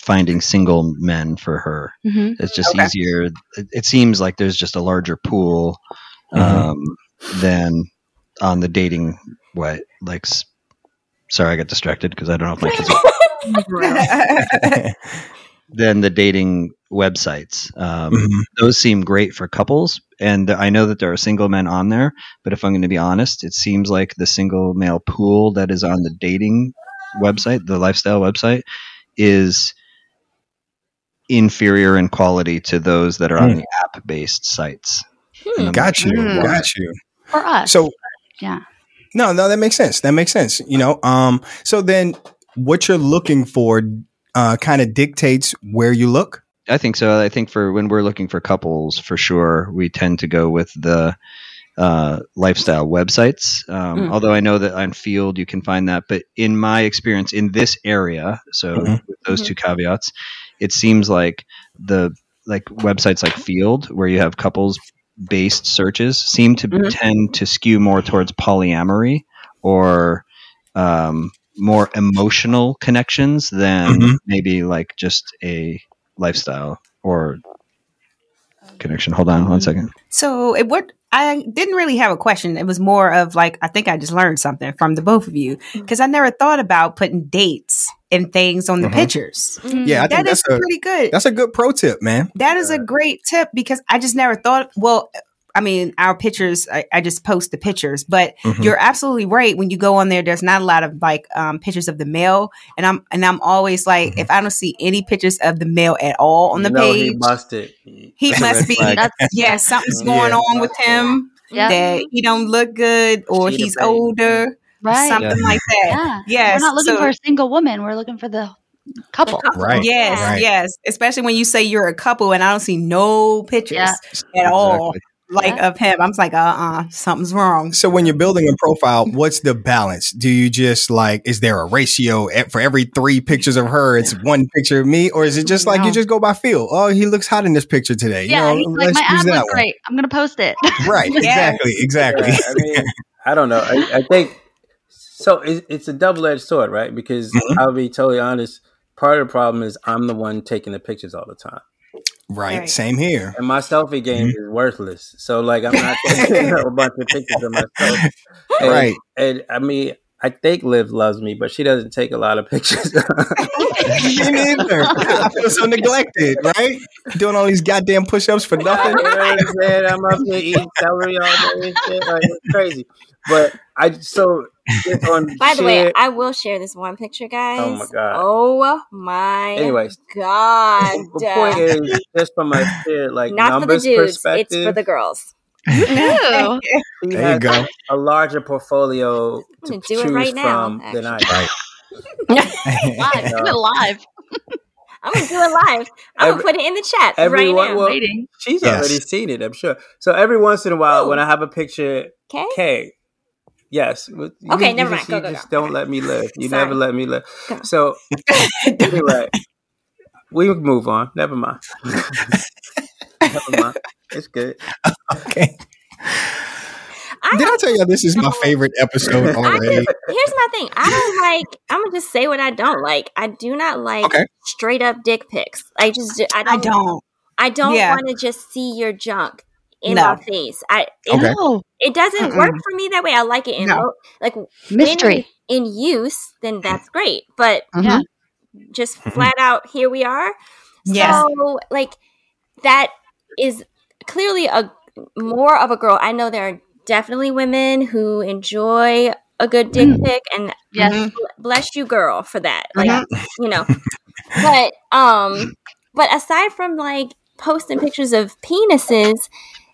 finding single men for her. Mm-hmm. It's just easier. It seems like there's just a larger pool than on the dating. What, like, sorry, I got distracted because I don't know if my kids then the dating websites. Those seem great for couples. And I know that there are single men on there, but if I'm going to be honest, it seems like the single male pool that is on the dating website, the lifestyle website, is inferior in quality to those that are on the app-based sites. Got you. For us. So, yeah. No, that makes sense. You know, so then what you're looking for kind of dictates where you look. I think so. I think for when we're looking for couples, for sure, we tend to go with the lifestyle websites. Although I know that on Field you can find that. But in my experience in this area, so with those two caveats, it seems like the websites like Field where you have couples based searches seem to tend to skew more towards polyamory or more emotional connections than maybe like just a lifestyle or connection. Hold on one second. So I didn't really have a question. It was more of like, I think I just learned something from the both of you because I never thought about putting dates and things on the pictures. Yeah, I think that's pretty good. That's a good pro tip, man. That is a great tip because I just never thought, well, I mean, our pictures, I just post the pictures, but you're absolutely right. When you go on there, there's not a lot of like pictures of the male. And I'm always like, if I don't see any pictures of the male at all on the page, he must be, something's going on with him that he don't look good or he's older, right? Something like that. Yeah. Yes. We're not looking for a single woman. We're looking for the couple. Right. Yes. Right. Yes. Especially when you say you're a couple and I don't see no pictures at all. Like of him, I'm like, something's wrong. So when you're building a profile, what's the balance? Do you just like, is there a ratio for every 3 pictures of her? It's 1 picture of me, or is it just like you just go by feel? Oh, he looks hot in this picture today. Yeah, you know, he's like, my ad looks great. I'm gonna post it. Right? Exactly. Yeah, I mean, I don't know. I think so. It's a double-edged sword, right? Because I'll be totally honest. Part of the problem is I'm the one taking the pictures all the time. Right, same here. And my selfie game is worthless. So, like, I'm not taking a bunch of pictures of myself. And, and I mean, I think Liv loves me, but she doesn't take a lot of pictures. She neither. I feel so neglected, right? Doing all these goddamn push-ups for nothing. You know what I'm saying? I'm up here eating celery all day and shit. Like, it's crazy. But by the way, I will share this one picture, guys. Oh my god! Anyways, god. The point is, just from my spirit, like not for the dudes, it's for the girls. There you go. A larger portfolio to choose from than I do. Live, do it live. I'm gonna do it live. I'm gonna put it in the chat right now. Well, she's already seen it, I'm sure. So every once in a while, when I have a picture, K. Yes. Okay, never mind. Go, just don't let me live. You never let me live. So, anyway, we move on. Never mind. It's good. Okay. Did I tell you this is my favorite episode already? Here's my thing. I don't like, I'm going to just say what I don't like. I do not like straight up dick pics. I don't want to just see your junk in my face. It doesn't work for me that way. I like it in like mystery in use, then that's great. But just flat out, here we are. So like that is clearly a more of a girl. I know there are definitely women who enjoy a good dick pic, and bless you, girl, for that. Like you know, but aside from like posting pictures of penises.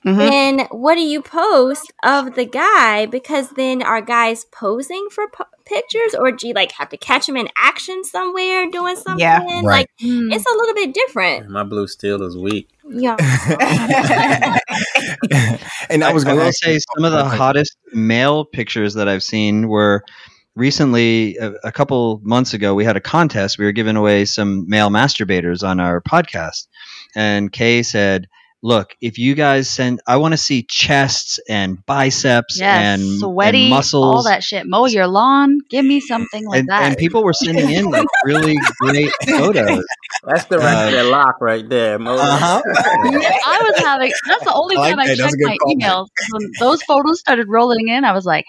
Then what do you post of the guy? Because then are guys posing for pictures, or do you like have to catch them in action somewhere doing something? Yeah, right. Like it's a little bit different. My blue steel is weak. Yeah. And I will say some of the hottest male pictures that I've seen were recently, a couple months ago, we had a contest. We were giving away some male masturbators on our podcast. And Kay said, look, if you guys send, I want to see chests and biceps and sweaty, and muscles, all that shit. Mow your lawn. Give me something like that. And people were sending in like really great photos. That's the right Locke right there. I was having. That's the only time I checked my emails. When those photos started rolling in, I was like,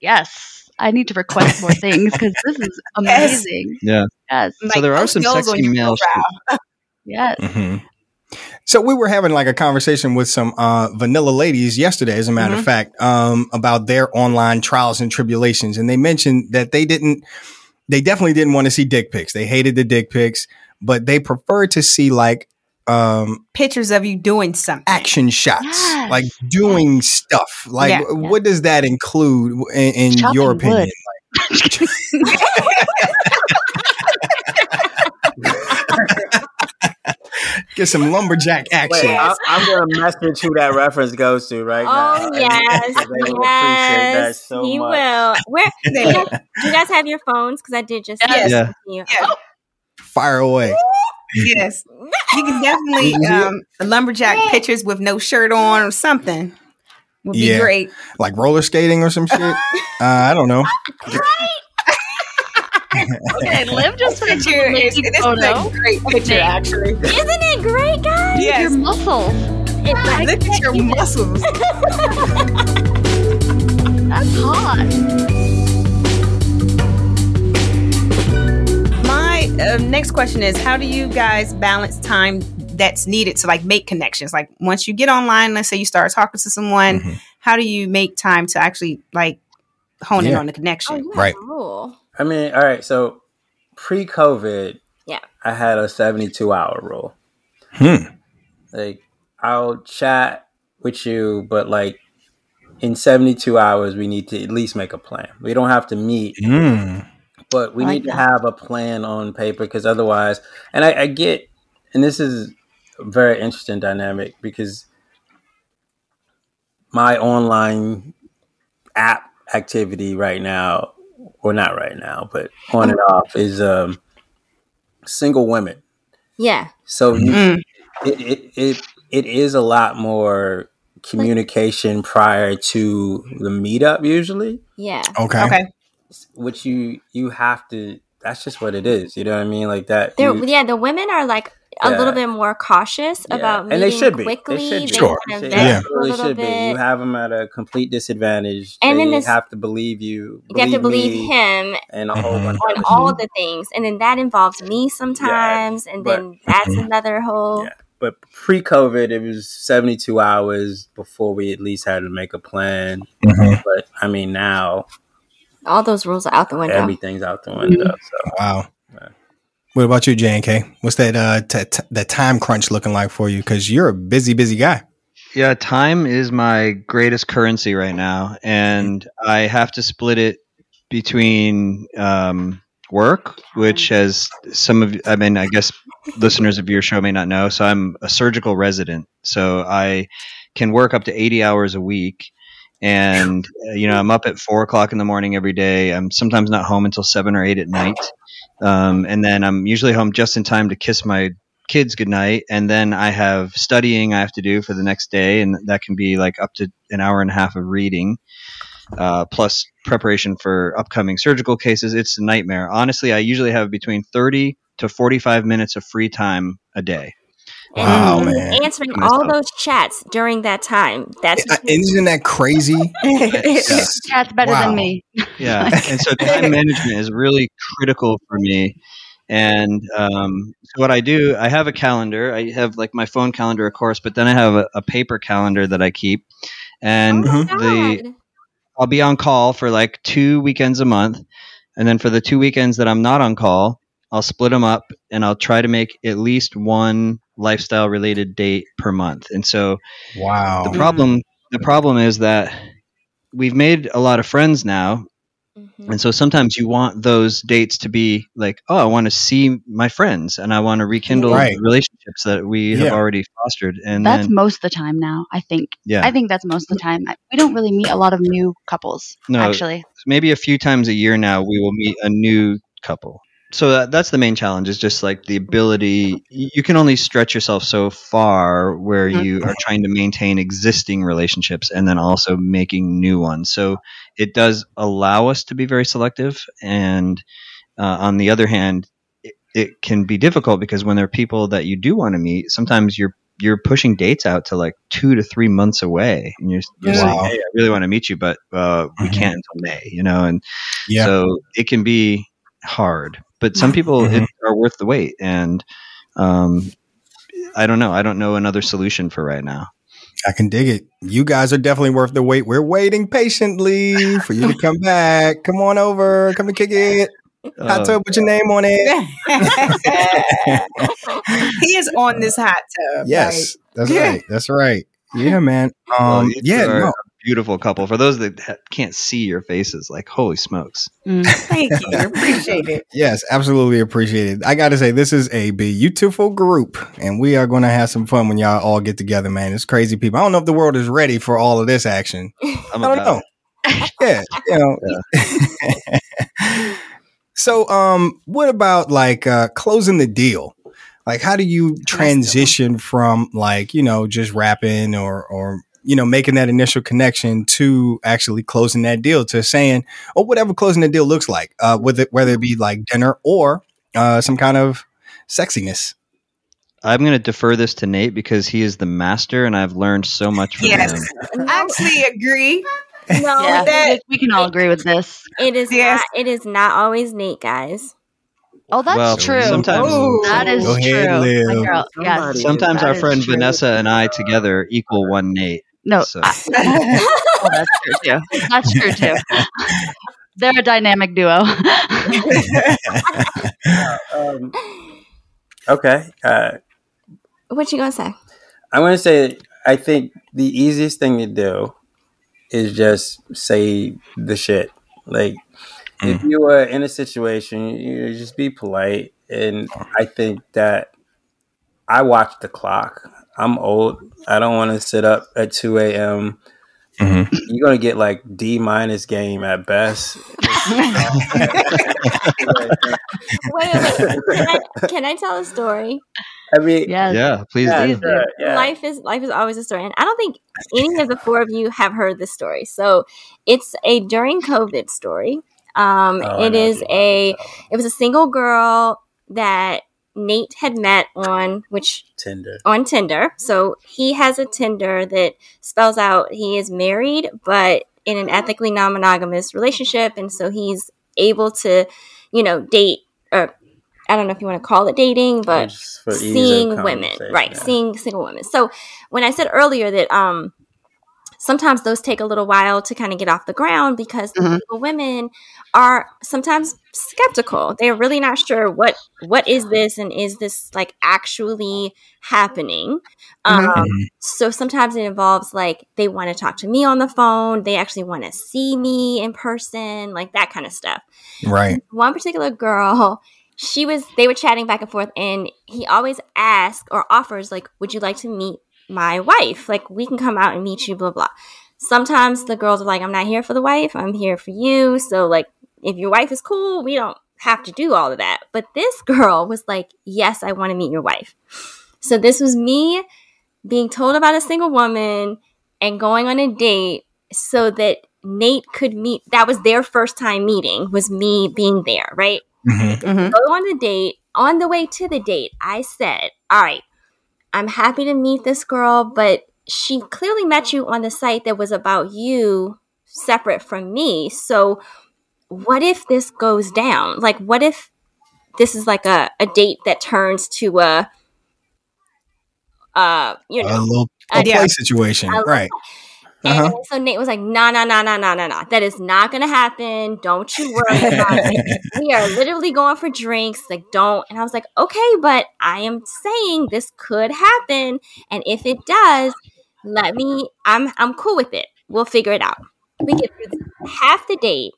yes, I need to request more things because this is amazing. Yes. Yeah. Yes. So there are some sexy emails. Yes. Mm-hmm. So we were having like a conversation with some vanilla ladies yesterday, as a matter of fact, about their online trials and tribulations. And they mentioned that they definitely didn't want to see dick pics. They hated the dick pics, but they preferred to see like pictures of you doing something. Action shots, like doing stuff. Like what does that include in your opinion? Like, get some lumberjack action. Wait, I'm going to message who that reference goes to right now. Oh, yes. They will appreciate that so much. He will. Do you guys have your phones? Because I did just. Yes. Yeah. Oh. Fire away. Yes. You can definitely lumberjack pictures with no shirt on or something. Would be great. Like roller skating or some shit. I don't know. Okay, Liv just picture. This is a great picture, actually. Isn't it great, guys? Yes. Your muscles. Look at your muscles. That's hot. My next question is, how do you guys balance time that's needed to like make connections? Like once you get online, let's say you start talking to someone, how do you make time to actually like hone in on the connection? Oh, yeah. Right. Cool. I mean, all right, so pre-COVID, I had a 72-hour rule. Like, I'll chat with you, but, like, in 72 hours, we need to at least make a plan. We don't have to meet, but we need to have a plan on paper because otherwise, and I get, and this is a very interesting dynamic because my online app activity right now, well, not right now, but on and off is single women. Yeah. So it is a lot more communication prior to the meetup usually. Yeah. Okay. Which you have to. That's just what it is. You know what I mean? Like that. The women are like a little bit more cautious about meeting, and they should be quickly. They should be. They should be. You have them at a complete disadvantage. And then have to believe you. You have to believe him, and a whole bunch on all the things. And then that involves me sometimes, and then that's another whole. Yeah. But pre-COVID, it was 72 hours before we at least had to make a plan. But I mean, now all those rules are out the window. Everything's out the window. So. Wow. What about you, Jay and K? What's that that time crunch looking like for you? Because you're a busy, busy guy. Yeah, time is my greatest currency right now, and I have to split it between work, which as I guess listeners of your show may not know. So I'm a surgical resident, so I can work up to 80 hours a week. And, you know, I'm up at 4:00 in the morning every day. I'm sometimes not home until 7 or 8 at night. And then I'm usually home just in time to kiss my kids goodnight. And then I have studying I have to do for the next day. And that can be like up to an hour and a half of reading, plus preparation for upcoming surgical cases. It's a nightmare. Honestly, I usually have between 30 to 45 minutes of free time a day. And answering all those chats during that time. Isn't that crazy? Chats better than me. Yeah. And so time management is really critical for me. And so what I do, I have a calendar. I have like my phone calendar, of course, but then I have a paper calendar that I keep. And I'll be on call for like 2 weekends a month. And then for the 2 weekends that I'm not on call, I'll split them up and I'll try to make at least one lifestyle related date per month. And so the problem is that we've made a lot of friends now, Mm-hmm. And so sometimes you want those dates to be like, oh, I want to see my friends and I want to rekindle the relationships that we have already fostered. And that's most of the time now, I think. Yeah. I think that's most of the time. We don't really meet a lot of new couples, actually. Maybe a few times a year now we will meet a new couple. So that's the main challenge, is just like the ability. You can only stretch yourself so far where you are trying to maintain existing relationships and then also making new ones. So it does allow us to be very selective. And on the other hand, it can be difficult because when there are people that you do want to meet, sometimes you're pushing dates out to like 2 to 3 months away. And you're saying, hey, I really want to meet you, but we can't until May, you know? And so it can be hard. But some people are worth the wait, and I don't know. I don't know another solution for right now. I can dig it. You guys are definitely worth the wait. We're waiting patiently for you to come back. Come on over. Come and kick it. Hot tub with your name on it. He is on this hot tub. Yes, right? That's right. Yeah, man. Beautiful couple. For those that can't see your faces, like, holy smokes. Thank you. Appreciate it. Yes, absolutely appreciate it. I got to say, this is a beautiful group, and we are going to have some fun when y'all all get together, man. It's crazy people. I don't know if the world is ready for all of this action. I don't know. So what about like closing the deal? Like, how do you transition from like, you know, just rapping or you know, making that initial connection to actually closing that deal, to saying, or whatever closing the deal looks like, whether it be like dinner or some kind of sexiness? I'm going to defer this to Nate because he is the master and I've learned so much from him. I actually agree. We can all agree with this. It is not always Nate, guys. Oh, that's true. Sometimes, that is true. Sometimes our friend Vanessa and I together equal one Nate. No, so. That's true too. That's true too. They're a dynamic duo. Okay. What you gonna say? I'm gonna say I think the easiest thing to do is just say the shit. Like, if you are in a situation, you just be polite. And I think that I watch the clock. I'm old. I don't want to sit up at 2 a.m. Mm-hmm. You're going to get like D- game at best. Wait. Can I tell a story? I mean, please. Life is always a story. And I don't think any of the four of you have heard this story. So it's a during COVID story. It was a single girl that Nate had met on Tinder. So he has a Tinder that spells out he is married, but in an ethically non-monogamous relationship. And so he's able to, you know, date, or I don't know if you want to call it dating, but seeing women, right? Yeah. Seeing single women. So when I said earlier that, sometimes those take a little while to kind of get off the ground because the women are sometimes skeptical. They're really not sure what is this, and is this like actually happening? So sometimes it involves like they want to talk to me on the phone. They actually want to see me in person, like that kind of stuff. Right. One particular girl, they were chatting back and forth, and he always asks or offers like, would you like to meet my wife? Like, we can come out and meet you, blah, blah. Sometimes the girls are like, I'm not here for the wife. I'm here for you. So, like, if your wife is cool, we don't have to do all of that. But this girl was like, yes, I want to meet your wife. So this was me being told about a single woman and going on a date so that Nate could meet. That was their first time meeting, was me being there, right? Go on the date. On the way to the date, I said, all right, I'm happy to meet this girl, but she clearly met you on the site that was about you, separate from me. So what if this goes down? Like, what if this is like a date that turns to a play situation, right? And so Nate was like, no. That is not going to happen. Don't you worry about it. We are literally going for drinks. Like, don't. And I was like, okay, but I am saying this could happen. And if it does, I'm cool with it. We'll figure it out. We get through half the date.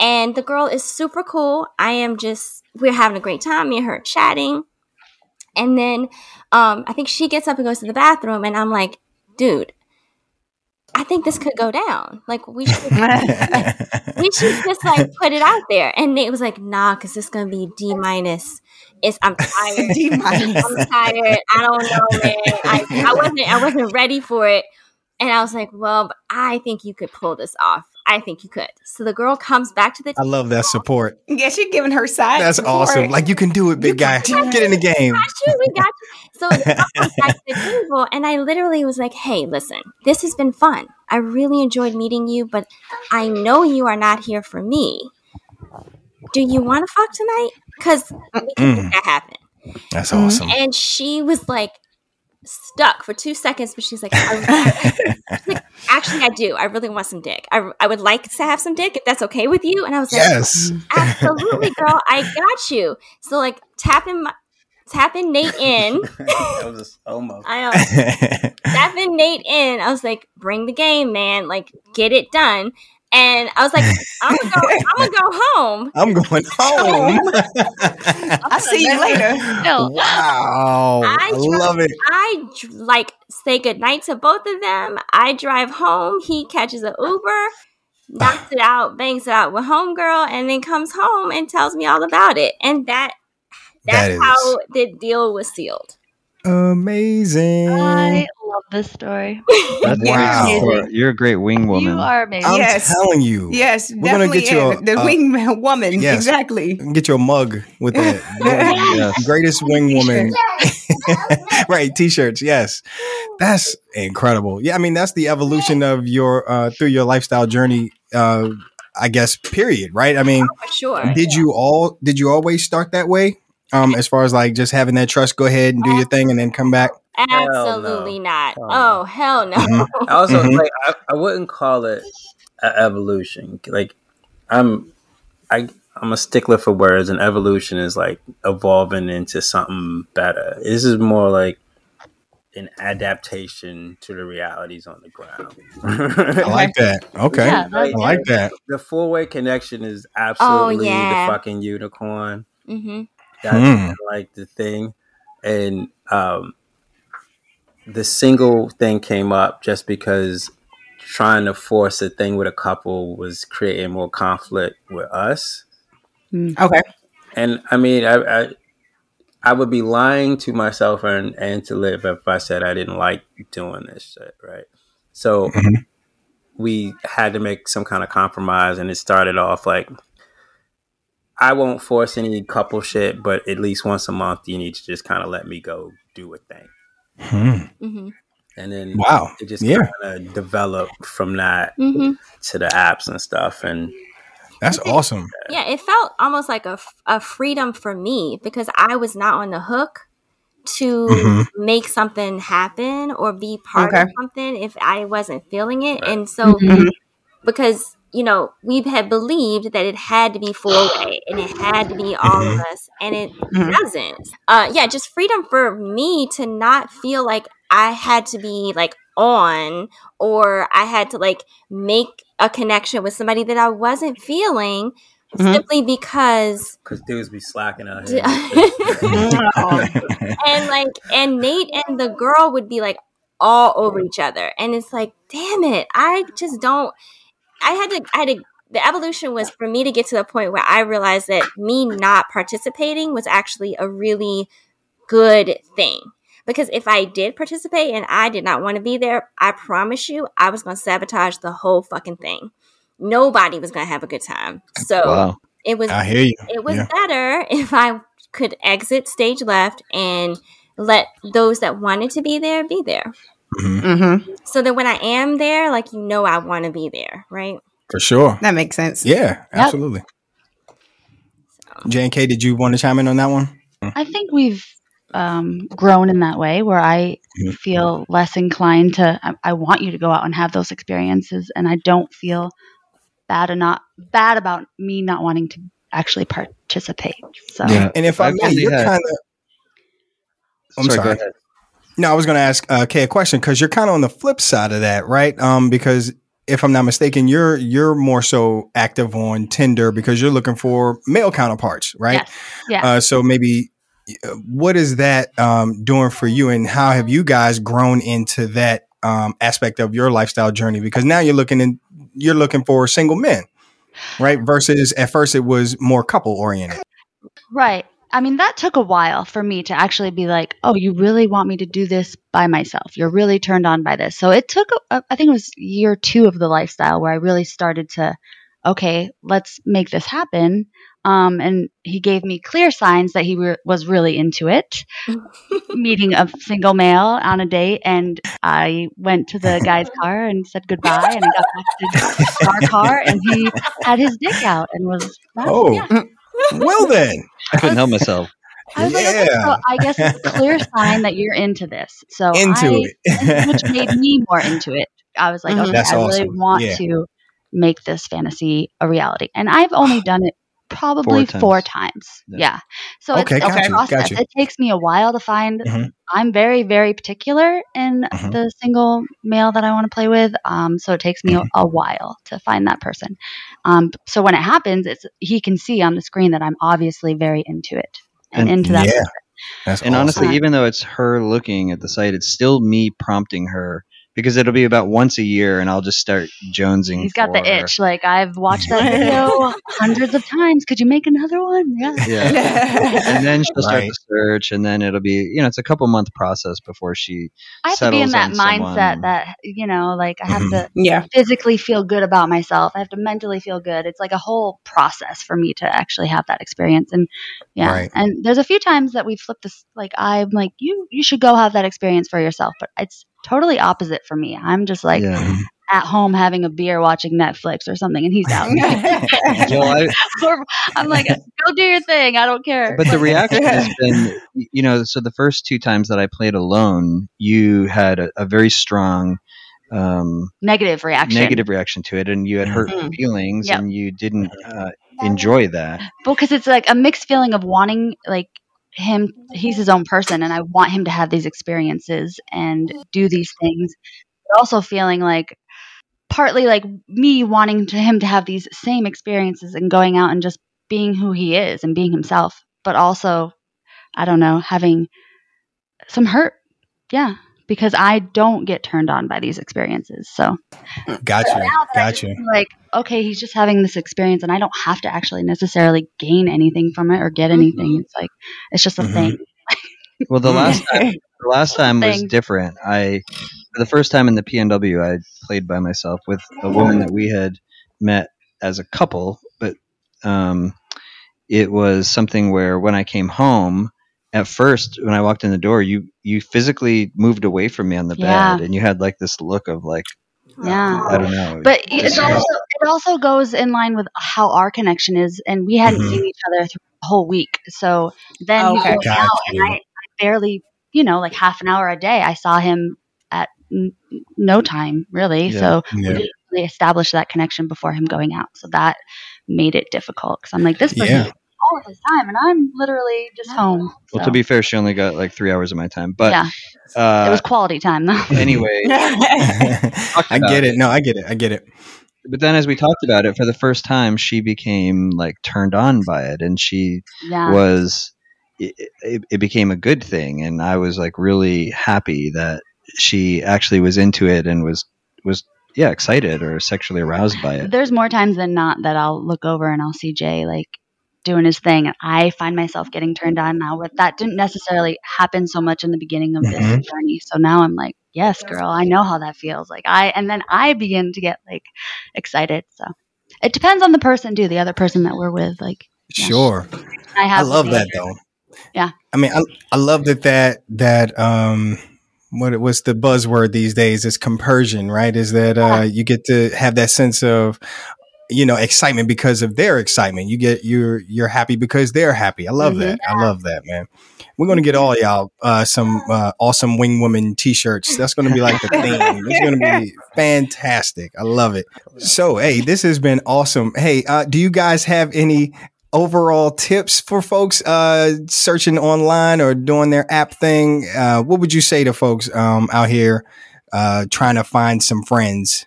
And the girl is super cool. We're having a great time. Me and her chatting. And then I think she gets up and goes to the bathroom. And I'm like, dude, I think this could go down. Like, we should just, like, put it out there. And Nate was like, nah, because it's going to be D-. I'm tired. D-. I'm tired. I don't know, man. I wasn't ready for it. And I was like, well, I think you could pull this off. I think you could. So the girl comes back to the table. I love that support. Yeah, she's giving her side. That's support. Awesome. Like, you can do it, big guy. Get in the game. We got you. So the girl comes back to the table, and I literally was like, hey, listen, this has been fun. I really enjoyed meeting you, but I know you are not here for me. Do you want to fuck tonight? Because we can make that happen. That's awesome. And she was like, stuck for 2 seconds, but she's like, actually, I do. I really want some dick. I would like to have some dick if that's okay with you. And I was like, yes, absolutely, girl. I got you. So, like, tapping Nate in. That was a slow-mo. Tapping Nate in. I was like, bring the game, man. Like, get it done. And I was like, I'm going to go home. I'm going home. I'll see you later. No. Wow. I love it. I, like, say goodnight to both of them. I drive home. He catches an Uber, knocks it out, bangs it out with homegirl, and then comes home and tells me all about it. And that's how the deal was sealed. Amazing. I love this story. Wow. You're a great wing woman. You are amazing. I'm telling you. Yes, we're definitely get you the wing woman. Yes, exactly. Get you a mug with it. Yes. Greatest wing woman. Right, t-shirts, yes. That's incredible. Yeah, I mean, that's the evolution of your through your lifestyle journey, I guess, period, right? I mean, oh, for sure. Did you always start that way? As far as like just having that trust, go ahead and do your thing and then come back? Absolutely not. Oh, hell no. Mm-hmm. I wouldn't call it an evolution. Like, I'm a stickler for words, and evolution is like evolving into something better. This is more like an adaptation to the realities on the ground. I like that. Okay. Yeah, I like that. The four-way connection is absolutely the fucking unicorn. Mm-hmm. That's like the thing, and the single thing came up just because trying to force a thing with a couple was creating more conflict with us. Okay, and I mean, I would be lying to myself and to Liv if I said I didn't like doing this shit, right? So we had to make some kind of compromise, and it started off like, I won't force any couple shit, but at least once a month, you need to just kind of let me go do a thing. Mm-hmm. And then it just kind of developed from that to the apps and stuff. And that's awesome. Yeah, it felt almost like a freedom for me because I was not on the hook to make something happen or be part of something if I wasn't feeling it. Right. And so because... you know, we had believed that it had to be four-way and it had to be all of us, and it doesn't. Just freedom for me to not feel like I had to be, like, on or I had to, like, make a connection with somebody that I wasn't feeling simply because... because dudes be slacking out here. And Nate and the girl would be, like, all over each other. And it's like, damn it, I just don't... I had to. The evolution was for me to get to the point where I realized that me not participating was actually a really good thing. Because if I did participate and I did not want to be there, I promise you, I was going to sabotage the whole fucking thing. Nobody was going to have a good time. So it was. I hear you. It was better if I could exit stage left and let those that wanted to be there. Mm-hmm. So that when I am there, like, you know, I want to be there, right? For sure. That makes sense. Yeah, absolutely. So. Jay and K, did you want to chime in on that one? I think we've grown in that way where I feel less inclined to, I want you to go out and have those experiences, and I don't feel bad about me not wanting to actually participate. So, and if I may, you're kind of. I'm sorry. Go ahead. No, I was going to ask Kay a question because you're kind of on the flip side of that, right? Because if I'm not mistaken, you're more so active on Tinder because you're looking for male counterparts, right? Yes. Yeah. So maybe what is that doing for you, and how have you guys grown into that aspect of your lifestyle journey? Because now you're looking for single men, right? Versus at first it was more couple oriented. Right. I mean, that took a while for me to actually be like, oh, you really want me to do this by myself? You're really turned on by this. So it took, I think it was year 2 of the lifestyle where I really started to, okay, let's make this happen. And he gave me clear signs that he was really into it. Meeting a single male on a date, and I went to the guy's car and said goodbye, and I got back to our car, and he had his dick out and was, oh, yeah. Well then, I couldn't help myself. I was like, okay, so I guess it's a clear sign that you're into this. So into it, which made me more into it. I was like, okay, that's awesome. Really want to make this fantasy a reality, and I've only done it probably four times. Yeah. So it's a process. It takes me a while to find. Mm-hmm. I'm very, very particular in the single male that I want to play with. So it takes me a while to find that person. So when it happens, he can see on the screen that I'm obviously very into it and into that. Yeah. That's awesome. And honestly, even though it's her looking at the site, it's still me prompting her. Because it'll be about once a year, and I'll just start jonesing. He's got the itch. Like, I've watched that video hundreds of times. Could you make another one? Yeah. And then she'll start the search, and then it'll be, it's a couple month process before she settles on someone. I have to be in that mindset that, I have to physically feel good about myself. I have to mentally feel good. It's like a whole process for me to actually have that experience. And and there's a few times that we flip this. Like, I'm like, you should go have that experience for yourself, but it's totally opposite for me. I'm just like at home having a beer, watching Netflix or something, and he's out. I'm like, go do your thing. I don't care. But the reaction has been, so the first 2 times that I played alone, you had a very strong negative reaction to it, and you had hurt feelings, and you didn't enjoy that. Because it's like a mixed feeling of wanting, like, him, he's his own person, and I want him to have these experiences and do these things, but also feeling like partly like me wanting him to have these same experiences and going out and just being who he is and being himself, but also, I don't know, having some hurt. Yeah. Because I don't get turned on by these experiences. So gotcha. Like, okay, he's just having this experience, and I don't have to actually necessarily gain anything from it or get anything. It's like, it's just a thing. Well, the last time was different. For the first time in the PNW, I played by myself with a woman that we had met as a couple, but it was something where when I came home, at first, when I walked in the door, you physically moved away from me on the bed, and you had like this look of like, I don't know. But it also goes in line with how our connection is, and we hadn't seen each other through the whole week. So then he goes out, and I barely, like half an hour a day, I saw him at no time really. Yeah. So we didn't really establish that connection before him going out. So that made it difficult because I'm like, this person. Yeah. All of his time, and I'm literally just home. So. Well, to be fair, she only got like 3 hours of my time, but it was quality time though. Anyway, I get it. But then, as we talked about it, for the first time, she became like turned on by it, and she was. It became a good thing, and I was like really happy that she actually was into it and was. Yeah, excited or sexually aroused by it. There's more times than not that I'll look over and I'll see Jay like doing his thing, and I find myself getting turned on now. But that didn't necessarily happen so much in the beginning of this journey. So now I'm like, yes, girl, I know how that feels. Like and then I begin to get like excited. So it depends on the person too, the other person that we're with. Like, sure, I love that though. Yeah, I mean, I love that. What's the buzzword these days? Is compersion, right? Is that you get to have that sense of. Excitement because of their excitement. You get you're happy because they're happy. I love that. I love that, man. We're gonna get all y'all some awesome wing woman t-shirts. That's gonna be like the theme. It's gonna be fantastic. I love it. So hey, this has been awesome. Hey, do you guys have any overall tips for folks searching online or doing their app thing? What would you say to folks out here trying to find some friends?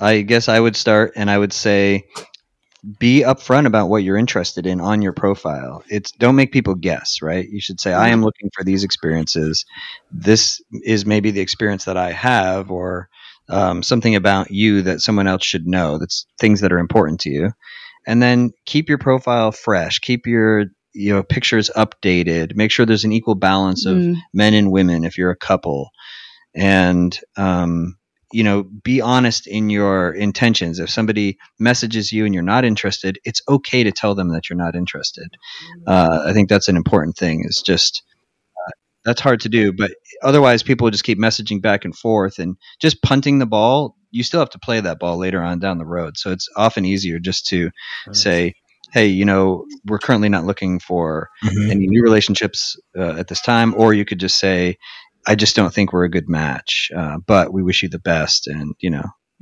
I guess I would start and I would say be upfront about what you're interested in on your profile. It's don't make people guess, right? You should say, I am looking for these experiences. This is maybe the experience that I have, or something about you that someone else should know. That's things that are important to you. And then keep your profile fresh. Keep your pictures updated. Make sure there's an equal balance of men and women if you're a couple. And be honest in your intentions. If somebody messages you and you're not interested, it's okay to tell them that you're not interested. I think that's an important thing. It's just that's hard to do, but otherwise people will just keep messaging back and forth and just punting the ball. You still have to play that ball later on down the road. So it's often easier just to say, hey, we're currently not looking for any new relationships at this time. Or you could just say, I just don't think we're a good match, but we wish you the best, and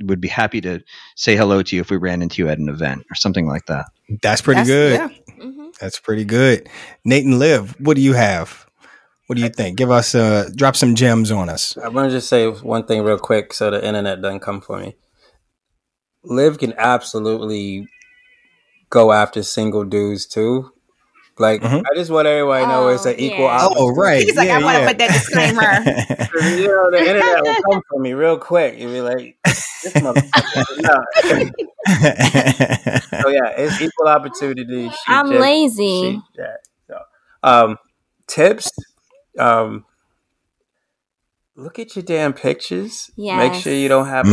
would be happy to say hello to you if we ran into you at an event or something like that. That's good. Yeah. Mm-hmm. That's pretty good. Nate and Liv, what do you have? What do you think? Give us drop some gems on us. I want to just say one thing real quick so the internet doesn't come for me. Liv can absolutely go after single dudes too. Like, I just want everybody to know it's an equal opportunity. Oh, right. He's like, I want to put that disclaimer. The internet will come for me real quick. You'll be like, this motherfucker. So, it's equal opportunity. I'm lazy. So, tips. Look at your damn pictures. Yes. Make sure you don't have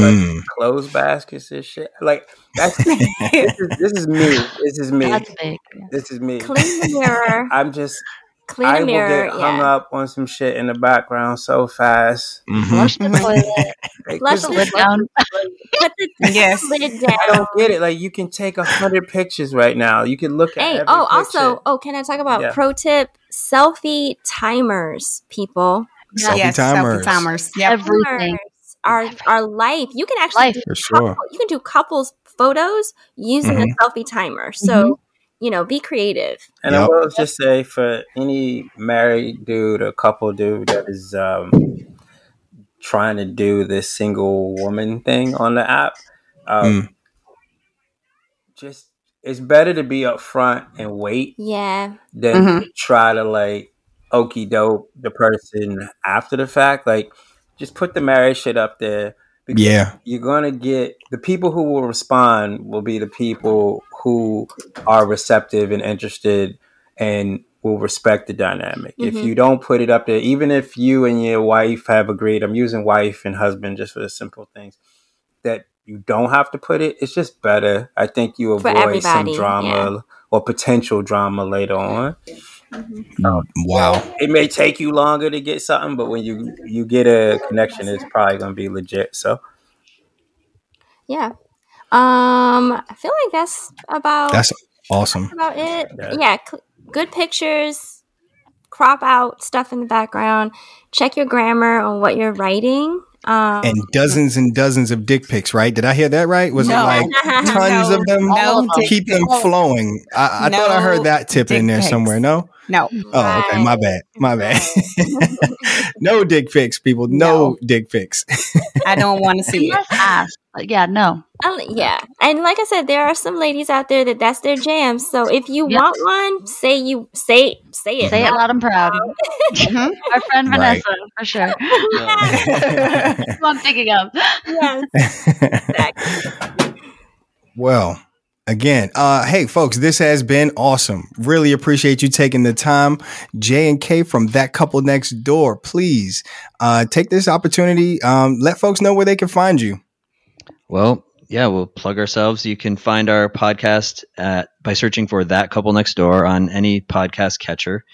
clothes baskets and shit. Like, that's this is me. That's big. This is me. Clean the mirror. I will get hung up on some shit in the background so fast. Flush the toilet. Flush the lid down. Put the lid down. I don't get it. Like, you can take 100 pictures right now. You can look at every picture. Can I talk about pro tip? Selfie timers, people. Selfie timers. Yeah. Everything. Our life. You can actually you can do couples photos using a selfie timer. So, be creative. And I will just say, for any married dude or couple dude that is trying to do this single woman thing on the app, just it's better to be upfront and wait than try to okie doke the person after the fact. Like, just put the marriage shit up there, because you're gonna get the people who will respond will be the people who are receptive and interested and will respect the dynamic. If you don't put it up there, even if you and your wife have agreed, I'm using wife and husband just for the simple things, that you don't have to put it. It's just better. I think you avoid some drama or potential drama later on. Wow! It may take you longer to get something, but when you get a connection, it's probably gonna be legit. So, I feel like that's awesome. That's about it. Good pictures. Crop out stuff in the background. Check your grammar on what you're writing. And dozens and dozens of dick pics, right? Did I hear that right? Was it tons of them? No, keep them flowing. I thought I heard that tip in there somewhere. No? No. Oh, okay. My bad. No dick pics, people. No dick pics. I don't want to see it. And like I said, there are some ladies out there that's their jam. So if you want one, say it. Say it loud and proud. Our friend Vanessa, for sure. That's what I'm thinking of. Yes. Exactly. Well, again, hey folks, this has been awesome. Really appreciate you taking the time. Jay and K from That Couple Next Door, please take this opportunity. Let folks know where they can find you. Well, yeah, we'll plug ourselves. You can find our podcast by searching for That Couple Next Door on any podcast catcher.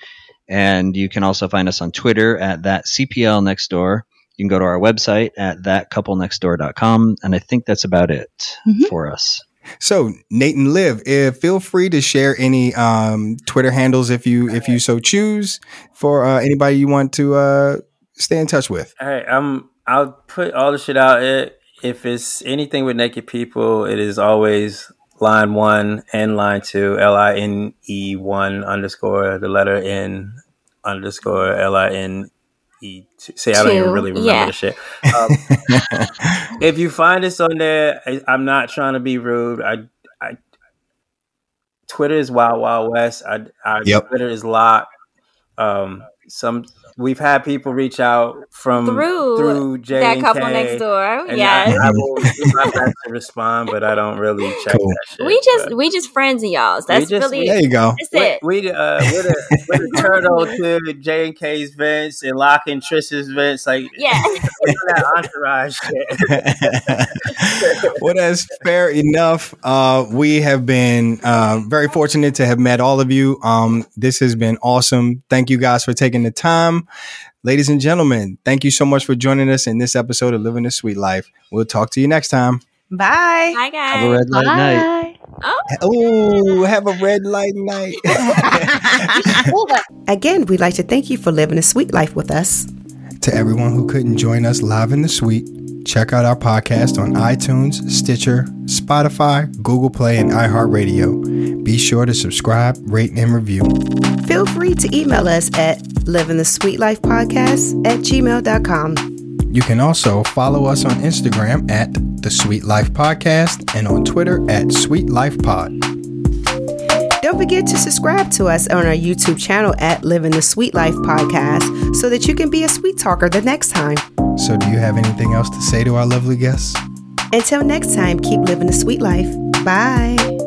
And you can also find us on Twitter at @ThatCoupleNextDoor. You can go to our website at ThatCoupleNextDoor.com. And I think that's about it for us. So, Nate and Liv, feel free to share any Twitter handles if you so choose for anybody you want to stay in touch with. All right, I'll put all the shit out. If it's anything with naked people, it is always line 1 and line 2, LINE1_N_LINE See, I don't even really remember the shit. If you find us on there, I'm not trying to be rude. Twitter is Wild Wild West. Twitter is Locke. We've had people reach out through Jay That Couple Next Door. Yes. I will do my best to respond, but I don't really check that shit. We just friends of y'all's. There you go. That's it. We're the turtle to Jay and K's vents and Locke and Trist's vents. We're that entourage shit. Well, that's fair enough. We have been very fortunate to have met all of you. This has been awesome. Thank you guys for taking the time. Ladies and gentlemen, thank you so much for joining us in this episode of Living the Sweet Life. We'll talk to you next time. Bye. Bye, guys. Have a red light night. Oh, have a red light night. Again, we'd like to thank you for living the sweet life with us. To everyone who couldn't join us live in the suite, check out our podcast on iTunes, Stitcher, Spotify, Google Play, and iHeartRadio. Be sure to subscribe, rate, and review. Feel free to email us at livingthesweetlifepodcast@gmail.com. You can also follow us on Instagram at The Sweet Life Podcast and on Twitter at Sweet Life Pod. Don't forget to subscribe to us on our YouTube channel at Living the Sweet Life Podcast so that you can be a sweet talker the next time. So do you have anything else to say to our lovely guests? Until next time, keep living the sweet life. Bye.